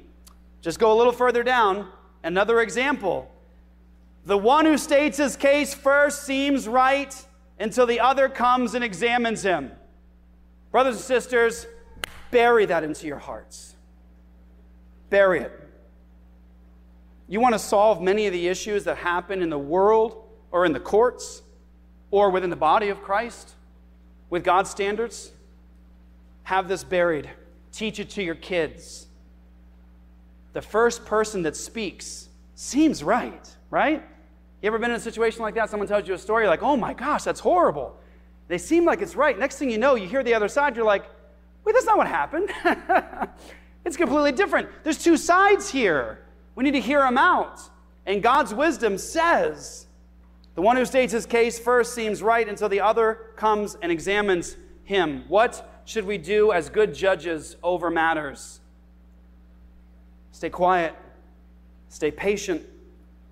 just go a little further down, another example. The one who states his case first seems right until the other comes and examines him. Brothers and sisters, bury that into your hearts. Bury it. You want to solve many of the issues that happen in the world or in the courts or within the body of Christ with God's standards? Have this buried. Teach it to your kids. The first person that speaks seems right, right? You ever been in a situation like that? Someone tells you a story, you're like, oh my gosh, that's horrible. They seem like it's right. Next thing you know, you hear the other side, you're like, wait, that's not what happened. It's completely different. There's two sides here. We need to hear them out. And God's wisdom says, the one who states his case first seems right until the other comes and examines him. What should we do as good judges over matters? Stay quiet. Stay patient.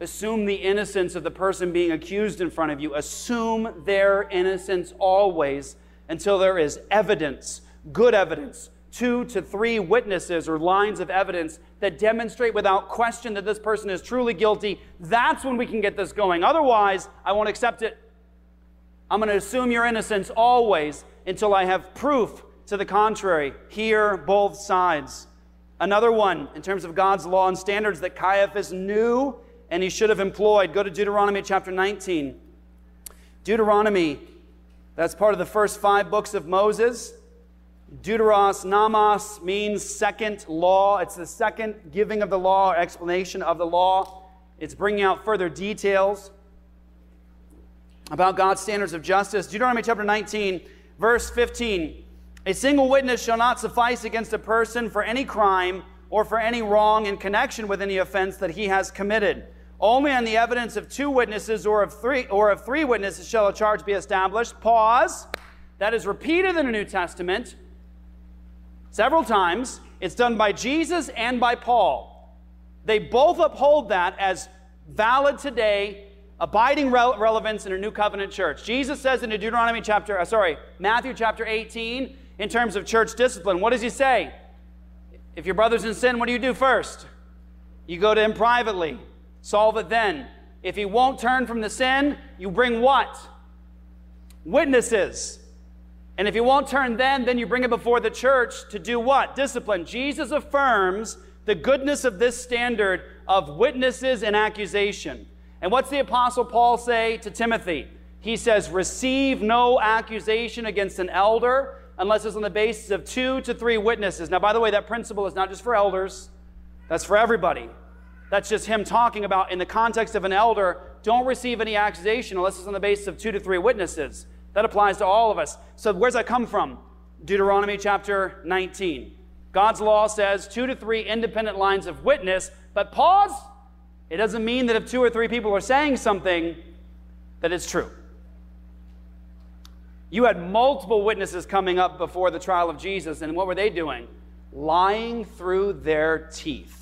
Assume the innocence of the person being accused in front of you. Assume their innocence always until there is evidence, good evidence, two to three witnesses or lines of evidence that demonstrate without question that this person is truly guilty. That's when we can get this going. Otherwise, I won't accept it. I'm going to assume your innocence always until I have proof to the contrary. Hear both sides. Another one, in terms of God's law and standards that Caiaphas knew and he should have employed. Go to Deuteronomy chapter nineteen. Deuteronomy, that's part of the first five books of Moses. Deuteros Namas means second law. It's the second giving of the law or explanation of the law. It's bringing out further details. about God's standards of justice. Deuteronomy chapter nineteen, verse fifteen. A single witness shall not suffice against a person for any crime or for any wrong in connection with any offense that he has committed. Only on the evidence of two witnesses or of three or of three witnesses shall a charge be established. Pause. That is repeated in the New Testament several times. It's done by Jesus and by Paul. They both uphold that as valid today, abiding re relevance in a new covenant church. Jesus says in Deuteronomy chapter, uh, sorry, Matthew chapter eighteen, in terms of church discipline, what does he say? If your brother's in sin, what do you do first? You go to him privately. Solve it then. If he won't turn from the sin, you bring what? Witnesses. And if he won't turn then, then you bring it before the church to do what? Discipline. Jesus affirms the goodness of this standard of witnesses and accusation. And what's the Apostle Paul say to Timothy? He says, receive no accusation against an elder unless it's on the basis of two to three witnesses. Now, by the way, that principle is not just for elders. That's for everybody. That's just him talking about in the context of an elder, don't receive any accusation unless it's on the basis of two to three witnesses. That applies to all of us. So where's that come from? Deuteronomy chapter nineteen. God's law says two to three independent lines of witness, but pause. It doesn't mean that if two or three people are saying something, that it's true. You had multiple witnesses coming up before the trial of Jesus, and what were they doing? Lying through their teeth.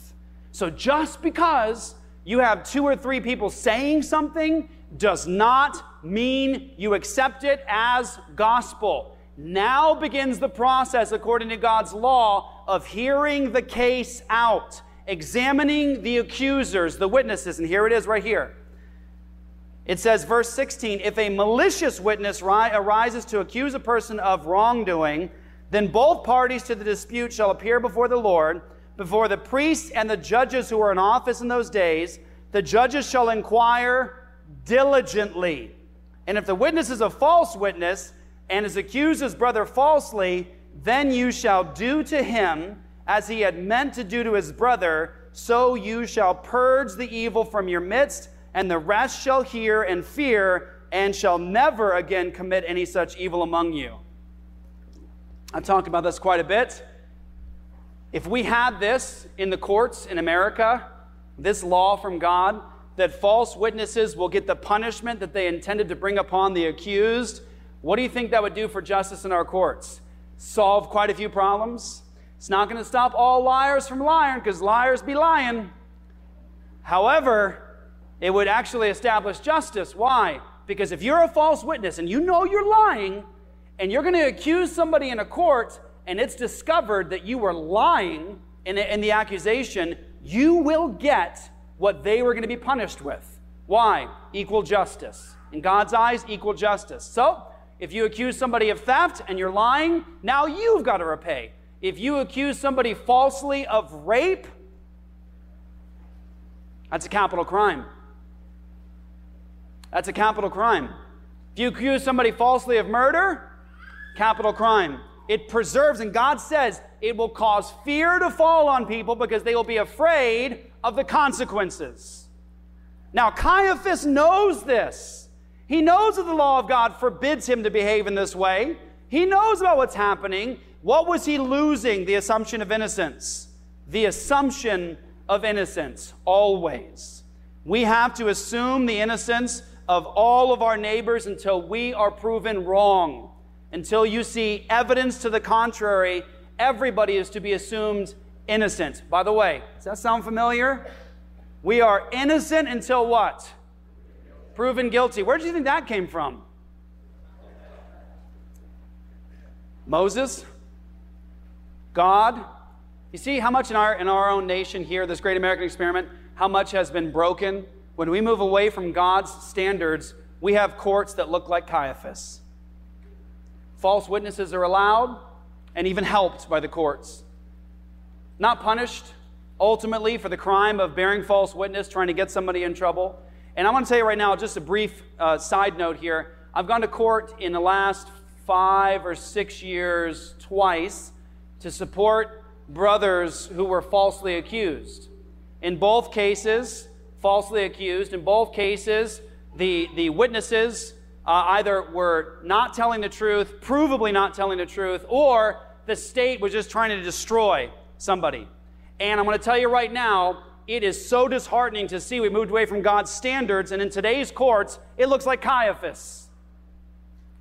So just because you have two or three people saying something does not mean you accept it as gospel. Now begins the process, according to God's law, of hearing the case out, examining the accusers, the witnesses. And here it is right here. It says, verse sixteen, if a malicious witness ri- arises to accuse a person of wrongdoing, then both parties to the dispute shall appear before the Lord, before the priests and the judges who are in office in those days. The judges shall inquire diligently. And if the witness is a false witness and has accused his brother falsely, then you shall do to him as he had meant to do to his brother, so you shall purge the evil from your midst, and the rest shall hear and fear and shall never again commit any such evil among you. I've talked about this quite a bit. If we had this in the courts in America, this law from God, that false witnesses will get the punishment that they intended to bring upon the accused, what do you think that would do for justice in our courts? Solve quite a few problems. It's not going to stop all liars from lying, because liars be lying. However, it would actually establish justice. Why? Because if you're a false witness and you know you're lying, and you're going to accuse somebody in a court, and it's discovered that you were lying in, in the accusation, you will get what they were going to be punished with. Why? Equal justice. In God's eyes, equal justice. So, if you accuse somebody of theft and you're lying, now you've got to repay. If you accuse somebody falsely of rape, that's a capital crime. That's a capital crime. If you accuse somebody falsely of murder, capital crime. It preserves, and God says it will cause fear to fall on people because they will be afraid of the consequences. Now, Caiaphas knows this. He knows that the law of God forbids him to behave in this way. He knows about what's happening. What was he losing? The assumption of innocence. The assumption of innocence, always. We have to assume the innocence of all of our neighbors until we are proven wrong. Until you see evidence to the contrary, everybody is to be assumed innocent. By the way, does that sound familiar? We are innocent until what? Proven guilty. Where do you think that came from? Moses? God? You see how much in our, in our own nation here, this great American experiment, how much has been broken? When we move away from God's standards, we have courts that look like Caiaphas. False witnesses are allowed and even helped by the courts. Not punished, ultimately, for the crime of bearing false witness, trying to get somebody in trouble. And I want to tell you right now, just a brief uh, side note here. I've gone to court in the last five or six years twice to support brothers who were falsely accused. In both cases, falsely accused. In both cases, the, the witnesses uh, either were not telling the truth, provably not telling the truth, or the state was just trying to destroy somebody. And I'm going to tell you right now, it is so disheartening to see we moved away from God's standards, and in today's courts, it looks like Caiaphas.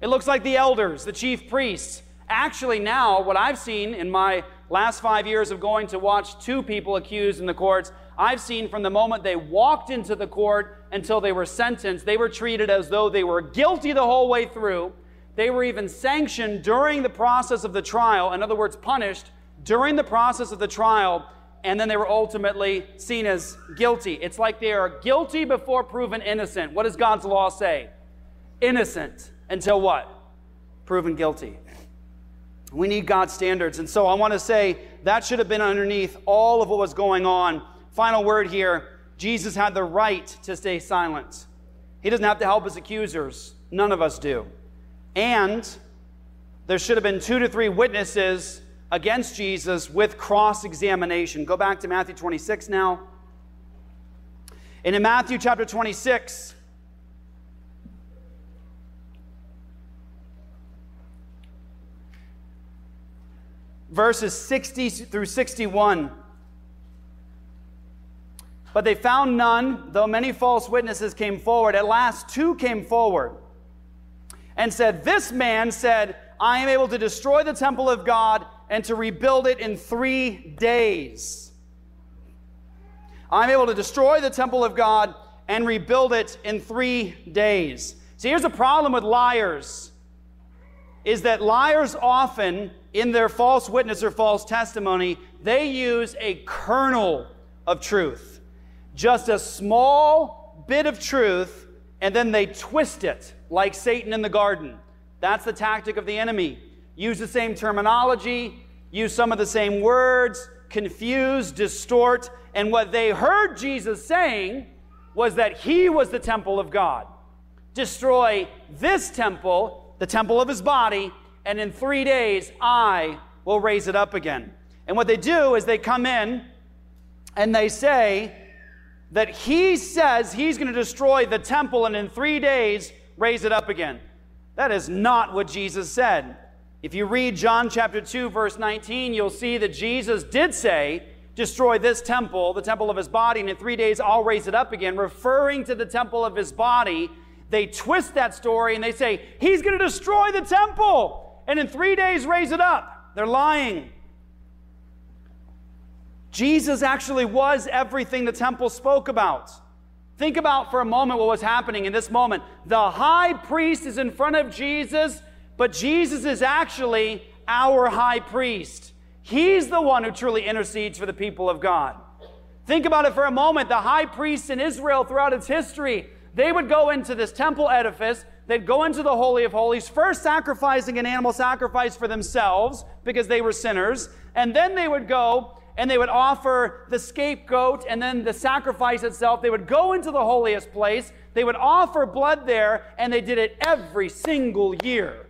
It looks like the elders, the chief priests. Actually now, what I've seen in my last five years of going to watch two people accused in the courts, I've seen from the moment they walked into the court until they were sentenced, they were treated as though they were guilty the whole way through. They were even sanctioned during the process of the trial, in other words, punished during the process of the trial, and then they were ultimately seen as guilty. It's like they are guilty before proven innocent. What does God's law say? Innocent until what? Proven guilty. We need God's standards. And so I want to say that should have been underneath all of what was going on. Final word here, Jesus had the right to stay silent. He doesn't have to help his accusers. None of us do. And there should have been two to three witnesses against Jesus with cross-examination. Go back to Matthew twenty-six now. And in Matthew chapter twenty-six, verses sixty through sixty-one. But they found none, though many false witnesses came forward. At last two came forward and said, "This man said, I am able to destroy the temple of God and to rebuild it in three days. I'm able to destroy the temple of God and rebuild it in three days." See, here's a problem with liars, is that liars often, in their false witness or false testimony, they use a kernel of truth, just a small bit of truth, and then they twist it like Satan in the garden. That's the tactic of the enemy. Use the same terminology, use some of the same words, confuse, distort. And what they heard Jesus saying was that he was the temple of God. Destroy this temple, the temple of his body, and in three days I will raise it up again. And what they do is they come in and they say that he says he's going to destroy the temple and in three days raise it up again. That is not what Jesus said. If you read John chapter two, verse nineteen, you'll see that Jesus did say, "Destroy this temple, the temple of his body, and in three days I'll raise it up again," referring to the temple of his body. They twist that story and they say, "He's going to destroy the temple and in three days raise it up." They're lying. Jesus actually was everything the temple spoke about. Think about for a moment what was happening in this moment. The high priest is in front of Jesus, but Jesus is actually our high priest. He's the one who truly intercedes for the people of God. Think about it for a moment. The high priests in Israel throughout its history, they would go into this temple edifice. They'd go into the Holy of Holies, first sacrificing an animal sacrifice for themselves because they were sinners. And then they would go and they would offer the scapegoat and then the sacrifice itself. They would go into the holiest place. They would offer blood there, and they did it every single year.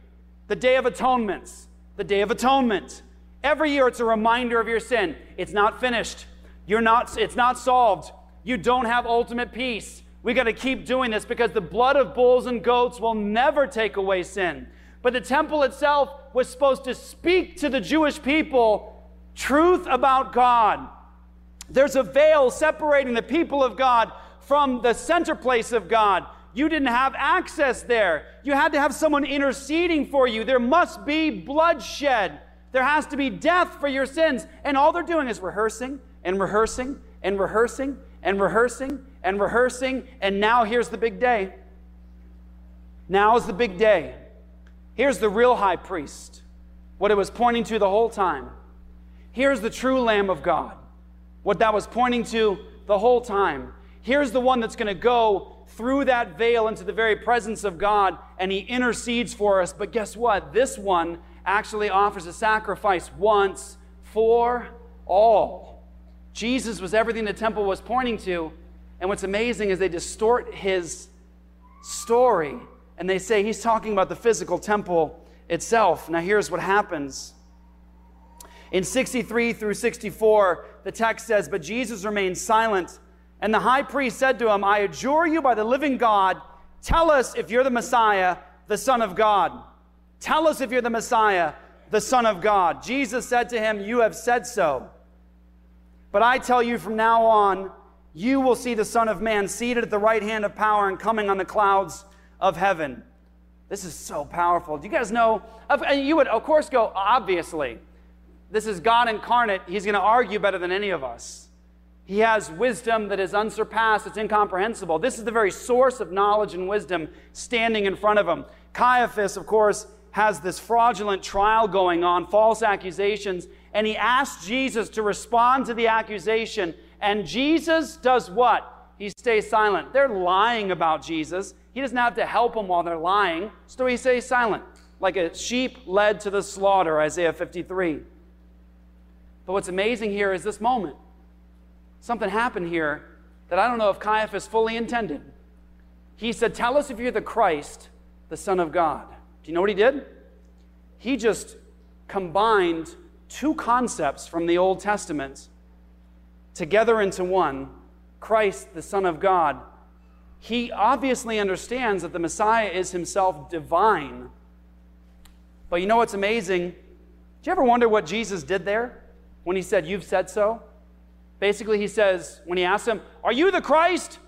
The Day of Atonements, the Day of Atonement. Every year it's a reminder of your sin. It's not finished. You're not, it's not solved. You don't have ultimate peace. We got to keep doing this because the blood of bulls and goats will never take away sin. But the temple itself was supposed to speak to the Jewish people truth about God. There's a veil separating the people of God from the center place of God. You didn't have access there. You had to have someone interceding for you. There must be bloodshed. There has to be death for your sins. And all they're doing is rehearsing and rehearsing and rehearsing and rehearsing and rehearsing. And now here's the big day. Now is the big day. Here's the real high priest, what it was pointing to the whole time. Here's the true Lamb of God, what that was pointing to the whole time. Here's the one that's going to go through that veil into the very presence of God, and he intercedes for us. But guess what? This one actually offers a sacrifice once for all. Jesus was everything the temple was pointing to, and what's amazing is they distort his story, and they say he's talking about the physical temple itself. Now here's what happens. In sixty-three through sixty-four, the text says, "But Jesus remained silent, and the high priest said to him, 'I adjure you by the living God, tell us if you're the Messiah, the Son of God. Tell us if you're the Messiah, the Son of God. Jesus said to him, you have said so. But I tell you, from now on, you will see the Son of Man seated at the right hand of power and coming on the clouds of heaven. This is so powerful. Do you guys know? You would, of course, go, obviously. This is God incarnate. He's going to argue better than any of us. He has wisdom that is unsurpassed. It's incomprehensible. This is the very source of knowledge and wisdom standing in front of him. Caiaphas, of course, has this fraudulent trial going on, false accusations, and he asks Jesus to respond to the accusation, and Jesus does what? He stays silent. They're lying about Jesus. He doesn't have to help them while they're lying, so he stays silent, like a sheep led to the slaughter, Isaiah fifty-three. But what's amazing here is this moment. Something happened here that I don't know if Caiaphas fully intended. He said, tell us if you're the Christ, the Son of God. Do you know what he did? He just combined two concepts from the Old Testament together into one, Christ, the Son of God. He obviously understands that the Messiah is himself divine. But you know what's amazing? Do you ever wonder what Jesus did there when he said, you've said so? Basically, he says, when he asked him, are you the Christ,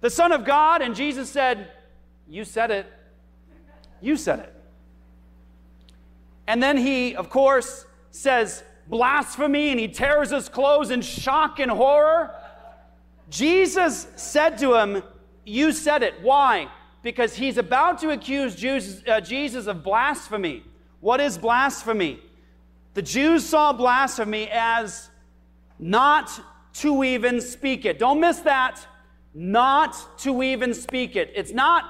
the Son of God? And Jesus said, you said it. You said it. And then he, of course, says blasphemy, and he tears his clothes in shock and horror. Jesus said to him, you said it. Why? Because he's about to accuse Jesus of blasphemy. What is blasphemy? The Jews saw blasphemy as not to even speak it. Don't miss that. Not to even speak it. It's not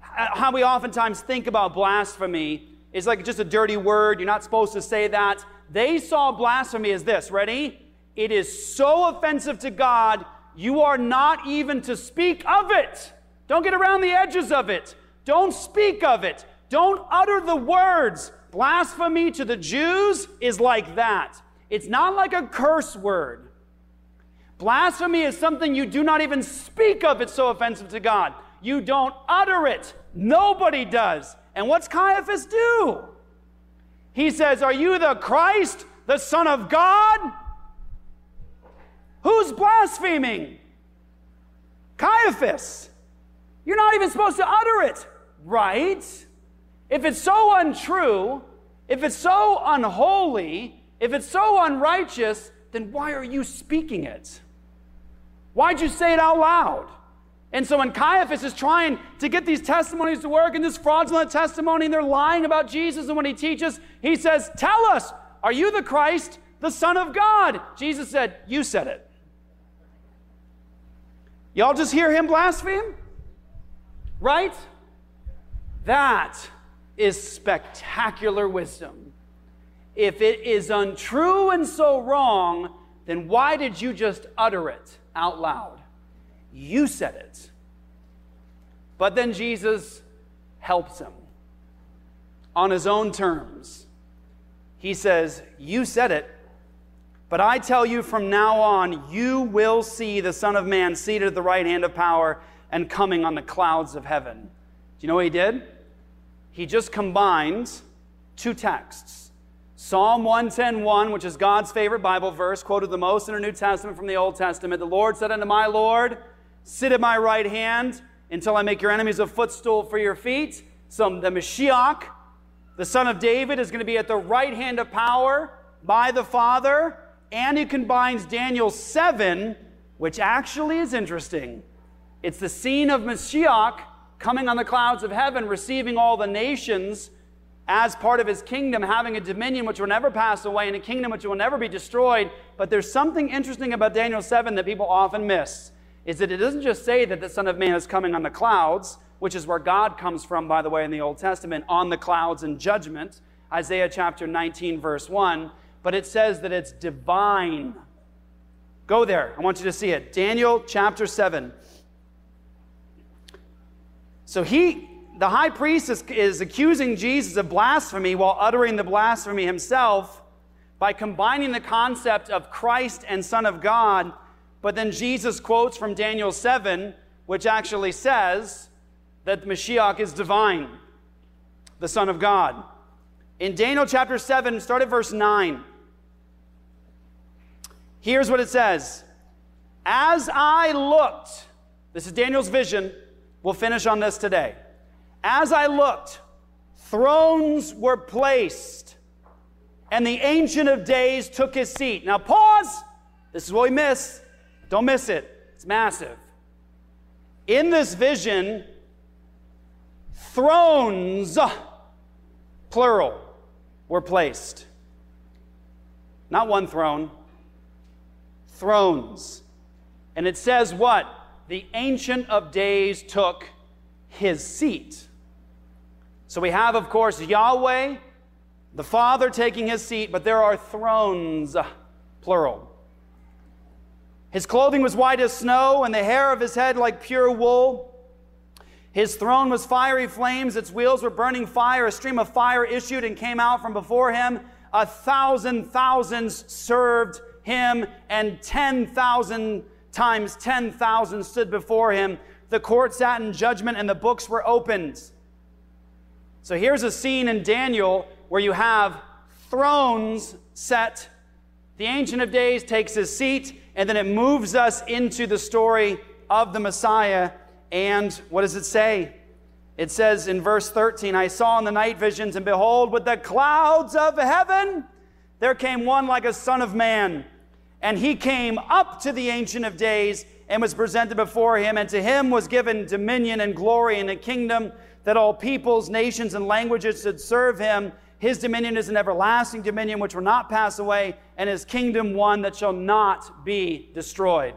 how we oftentimes think about blasphemy. It's like just a dirty word. You're not supposed to say that. They saw blasphemy as this. Ready? It is so offensive to God, you are not even to speak of it. Don't get around the edges of it. Don't speak of it. Don't utter the words. Blasphemy to the Jews is like that. It's not like a curse word. Blasphemy is something you do not even speak of. It's so offensive to God. You don't utter it. Nobody does. And what's Caiaphas do? He says, are you the Christ, the Son of God? Who's blaspheming? Caiaphas. You're not even supposed to utter it, right? If it's so untrue, if it's so unholy, if it's so unrighteous, then why are you speaking it? Why'd you say it out loud? And so when Caiaphas is trying to get these testimonies to work, and this fraudulent testimony, and they're lying about Jesus and what he teaches, he says, tell us, are you the Christ, the Son of God? Jesus said, you said it. Y'all just hear him blaspheme? Right? That is spectacular wisdom. If it is untrue and so wrong, then why did you just utter it out loud? You said it. But then Jesus helps him on his own terms. He says, you said it, but I tell you, from now on, you will see the Son of Man seated at the right hand of power and coming on the clouds of heaven. Do you know what he did? He just combined two texts. Psalm one ten one, which is God's favorite Bible verse, quoted the most in our New Testament from the Old Testament. The Lord said unto my Lord, sit at my right hand until I make your enemies a footstool for your feet. So the Mashiach, the Son of David, is going to be at the right hand of power by the Father. And he combines Daniel seven, which actually is interesting. It's the scene of Mashiach coming on the clouds of heaven, receiving all the nations as part of his kingdom, having a dominion which will never pass away and a kingdom which will never be destroyed. But there's something interesting about Daniel seven that people often miss, is that it doesn't just say that the Son of Man is coming on the clouds, which is where God comes from, by the way, in the Old Testament, on the clouds in judgment, Isaiah chapter nineteen, verse one, but it says that it's divine. Go there. I want you to see it. Daniel chapter seven. So he, the high priest is, is accusing Jesus of blasphemy while uttering the blasphemy himself by combining the concept of Christ and Son of God. But then Jesus quotes from Daniel seven, which actually says that Mashiach is divine. the Son of God. In Daniel chapter seven, start at verse nine. Here's what it says. As I looked, this is Daniel's vision. We'll finish on this today. As I looked, thrones were placed, and the Ancient of Days took his seat. Now pause. This is what we miss. Don't miss it. It's massive. In this vision, thrones, plural, were placed. Not one throne. Thrones. And it says what? The Ancient of Days took his seat. So we have, of course, Yahweh, the Father, taking his seat, but there are thrones, plural. His clothing was white as snow, and the hair of his head like pure wool. His throne was fiery flames. Its wheels were burning fire. A stream of fire issued and came out from before him. A thousand thousands served him, and ten thousand times ten thousand stood before him. The court sat in judgment, and the books were opened. So here's a scene in Daniel where you have thrones set. The Ancient of Days takes his seat, and then it moves us into the story of the Messiah. And what does it say? It says in verse thirteen, I saw in the night visions, and behold, with the clouds of heaven, there came one like a son of man. And he came up to the Ancient of Days and was presented before him. And to him was given dominion and glory and a kingdom, that all peoples, nations, and languages should serve him. His dominion is an everlasting dominion which will not pass away, and his kingdom one that shall not be destroyed.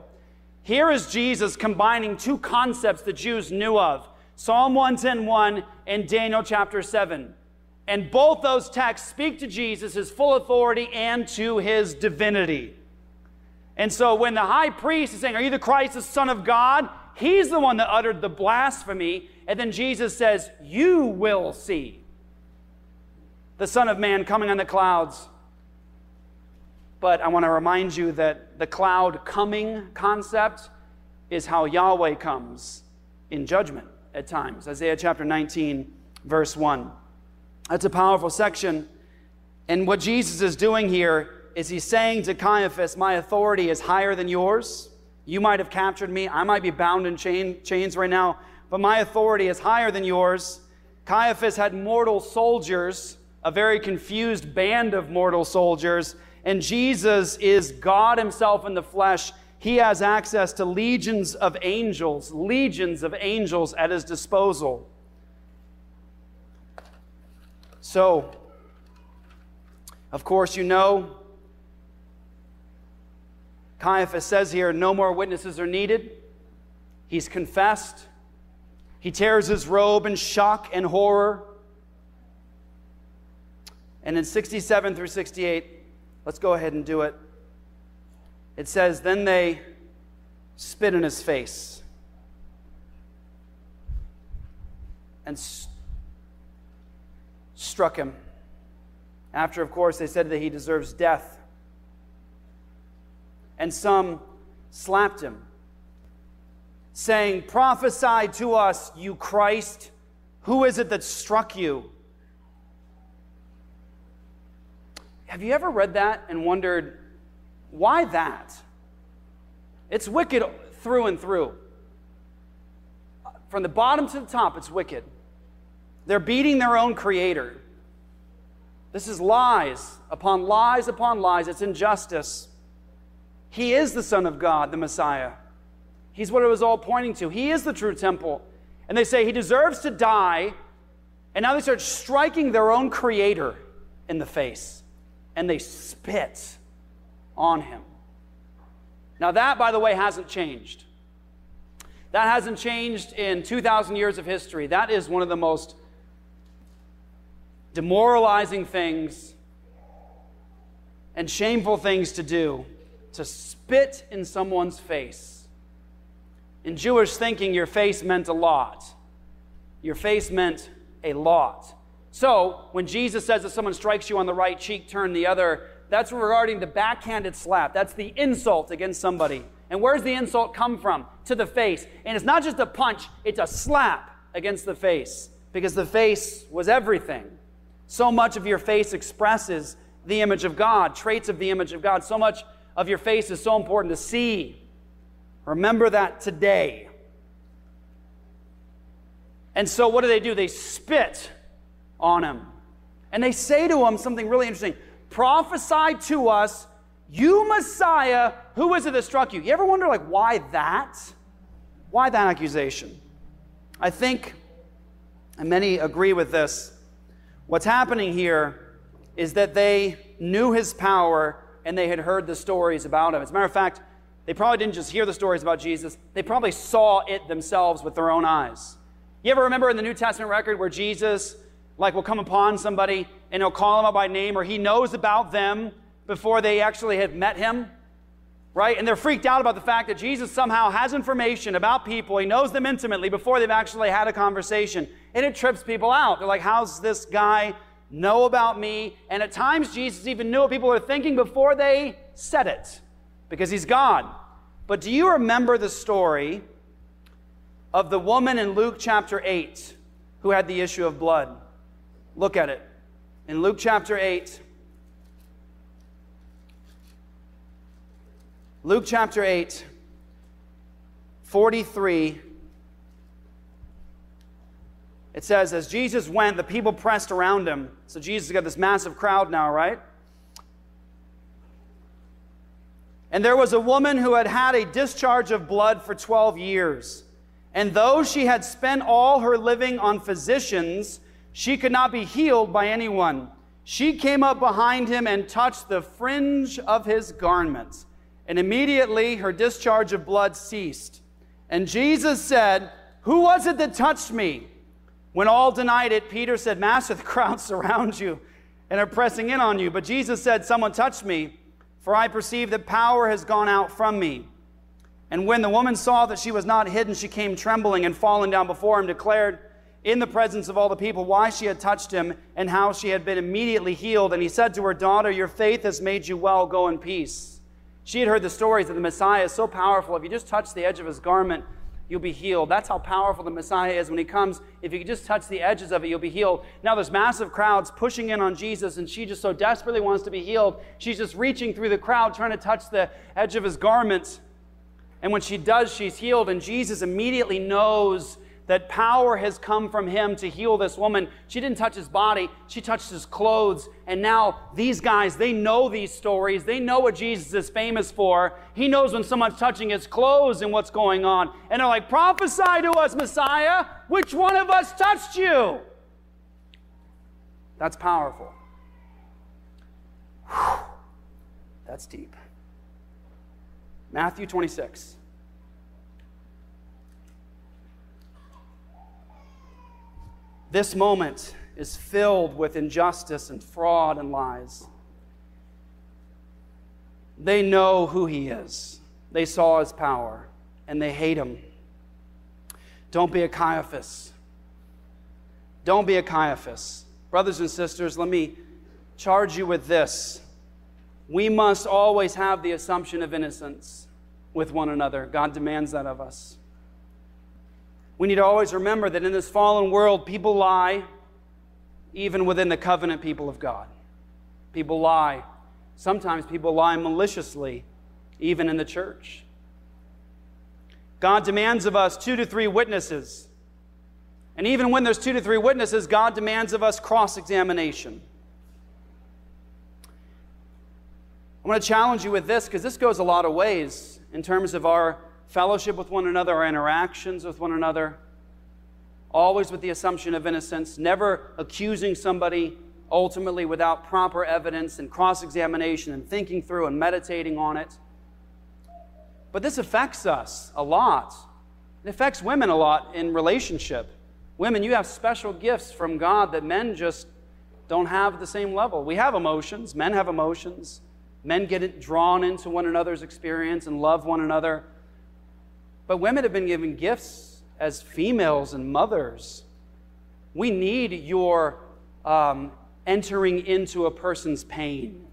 Here is Jesus combining two concepts the Jews knew of, Psalm one ten one and Daniel chapter seven. And both those texts speak to Jesus, his full authority, and to his divinity. And so when the high priest is saying, are you the Christ, the Son of God? He's the one that uttered the blasphemy. And then Jesus says, you will see the Son of Man coming on the clouds. But I want to remind you that the cloud coming concept is how Yahweh comes in judgment at times. Isaiah chapter nineteen, verse one. That's a powerful section. And what Jesus is doing here is he's saying to Caiaphas, my authority is higher than yours. You might have captured me. I might be bound in chain, chains right now, but my authority is higher than yours. Caiaphas had mortal soldiers, a very confused band of mortal soldiers, and Jesus is God himself in the flesh. He has access to legions of angels, legions of angels at his disposal. So, of course, you know, Caiaphas says here, no more witnesses are needed. He's confessed. He tears his robe in shock and horror. And in sixty-seven through sixty-eight, let's go ahead and do it. It says, then they spit in his face and st- struck him. After, of course, they said that he deserves death. And some slapped him, saying, prophesy to us, you Christ. Who is it that struck you? Have you ever read that and wondered, why that? It's wicked through and through. From the bottom to the top, it's wicked. They're beating their own creator. This is lies upon lies upon lies. It's injustice. He is the Son of God, the Messiah. He's what it was all pointing to. He is the true temple. And they say he deserves to die. And now they start striking their own creator in the face. And they spit on him. Now that, by the way, hasn't changed. That hasn't changed in two thousand years of history. That is one of the most demoralizing things and shameful things to do. To spit in someone's face. In Jewish thinking, your face meant a lot. Your face meant a lot. So, when Jesus says that someone strikes you on the right cheek, turn the other, that's regarding the backhanded slap. That's the insult against somebody. And where's the insult come from? To the face. And it's not just a punch, it's a slap against the face. because the face was everything. So much of your face expresses the image of God, traits of the image of God. So much of your face is so important to see. Remember that today. And so what do they do? They spit on him. And they say to him something really interesting. Prophesy to us, you Messiah, who is it that struck you? You ever wonder, like, why that? Why that accusation? I think, and many agree with this, what's happening here is that they knew his power and they had heard the stories about him. As a matter of fact, they probably didn't just hear the stories about Jesus, they probably saw it themselves with their own eyes. You ever remember in the New Testament record where Jesus, like, will come upon somebody and he'll call them up by name, or he knows about them before they actually had met him, right? And they're freaked out about the fact that Jesus somehow has information about people. He knows them intimately before they've actually had a conversation. And it trips people out. They're like, how's this guy know about me? And at times, Jesus even knew what people were thinking before they said it, because he's God. But do you remember the story of the woman in Luke chapter eight who had the issue of blood? Look at it. In Luke chapter eight, Luke chapter eight, forty-three, it says, as Jesus went, the people pressed around him. So Jesus has got this massive crowd now, right? And there was a woman who had had a discharge of blood for twelve years. And though she had spent all her living on physicians, she could not be healed by anyone. She came up behind him and touched the fringe of his garment. And immediately her discharge of blood ceased. And Jesus said, who was it that touched me? When all denied it, Peter said, Master, the crowd surrounds you and are pressing in on you. But Jesus said, someone touched me, for I perceive that power has gone out from me. And when the woman saw that she was not hidden, she came trembling and falling down before him, declared in the presence of all the people why she had touched him and how she had been immediately healed. And he said to her, daughter, your faith has made you well. Go in peace. She had heard the stories of the Messiah is so powerful. If you just touch the edge of his garment, you'll be healed. That's how powerful the Messiah is when he comes. If you can just touch the edges of it, you'll be healed. Now there's massive crowds pushing in on Jesus, and she just so desperately wants to be healed. She's just reaching through the crowd, trying to touch the edge of his garment. And when she does, she's healed. And Jesus immediately knows that power has come from him to heal this woman. She didn't touch his body. She touched his clothes. And now these guys, they know these stories. They know what Jesus is famous for. He knows when someone's touching his clothes and what's going on. And they're like, prophesy to us, Messiah. Which one of us touched you? That's powerful. Whew. That's deep. Matthew twenty-six. This moment is filled with injustice and fraud and lies. They know who he is. They saw his power, and they hate him. Don't be a Caiaphas. Don't be a Caiaphas. Brothers and sisters, let me charge you with this. We must always have the assumption of innocence with one another. God demands that of us. We need to always remember that in this fallen world, people lie. Even within the covenant people of God, people lie. Sometimes people lie maliciously, even in the church. God demands of us two to three witnesses. And even when there's two to three witnesses, God demands of us cross-examination. I want to challenge you with this, because this goes a lot of ways in terms of our fellowship with one another, our interactions with one another. Always with the assumption of innocence, never accusing somebody ultimately without proper evidence and cross-examination and thinking through and meditating on it. But this affects us a lot. It affects women a lot in relationship. Women, you have special gifts from God that men just don't have at the same level. We have emotions. Men have emotions. Men get drawn into one another's experience and love one another. But women have been given gifts. As females and mothers, we need your um, entering into a person's pain.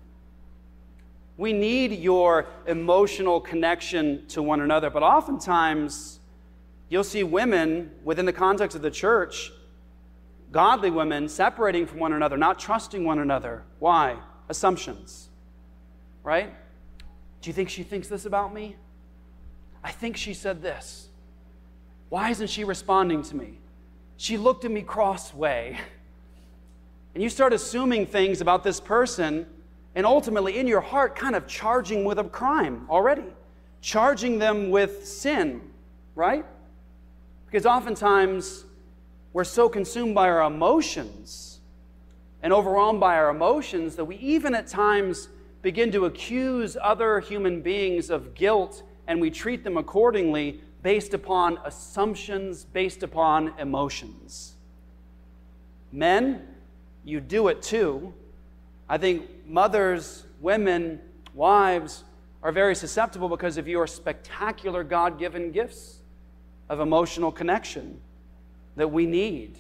We need your emotional connection to one another. But oftentimes, you'll see women within the context of the church godly women separating from one another, not trusting one another. Why? Assumptions, right? Do you think she thinks this about me? I think she said this. Why isn't she responding to me? She looked at me crossway. And you start assuming things about this person, and ultimately in your heart kind of charging with a crime already, charging them with sin, right? Because oftentimes we're so consumed by our emotions and overwhelmed by our emotions that we even at times begin to accuse other human beings of guilt, and we treat them accordingly based upon assumptions, based upon emotions. Men, you do it too. I think mothers, women, wives are very susceptible because of your spectacular God-given gifts of emotional connection that we need.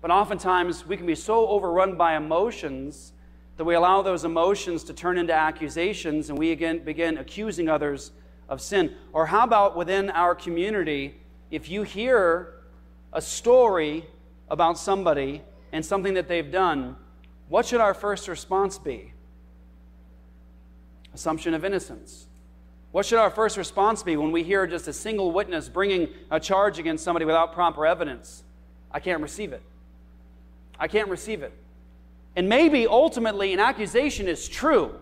But oftentimes we can be so overrun by emotions that we allow those emotions to turn into accusations, and we again begin accusing others of sin. Or how about within our community, if you hear a story about somebody and something that they've done, what should our first response be? Assumption of innocence. What should our first response be when we hear just a single witness bringing a charge against somebody without proper evidence? I can't receive it. I can't receive it. And maybe ultimately an accusation is true.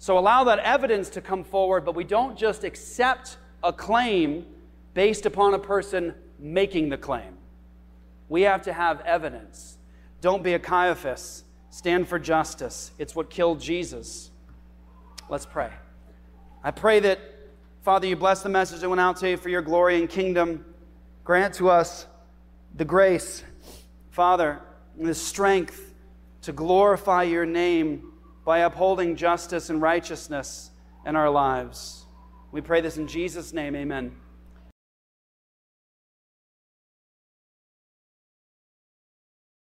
So allow that evidence to come forward, but we don't just accept a claim based upon a person making the claim. We have to have evidence. Don't be a Caiaphas. Stand for justice. It's what killed Jesus. Let's pray. I pray that, Father, you bless the message that went out today for your glory and kingdom. Grant to us the grace, Father, and the strength to glorify your name by upholding justice and righteousness in our lives. We pray this in Jesus' name, amen.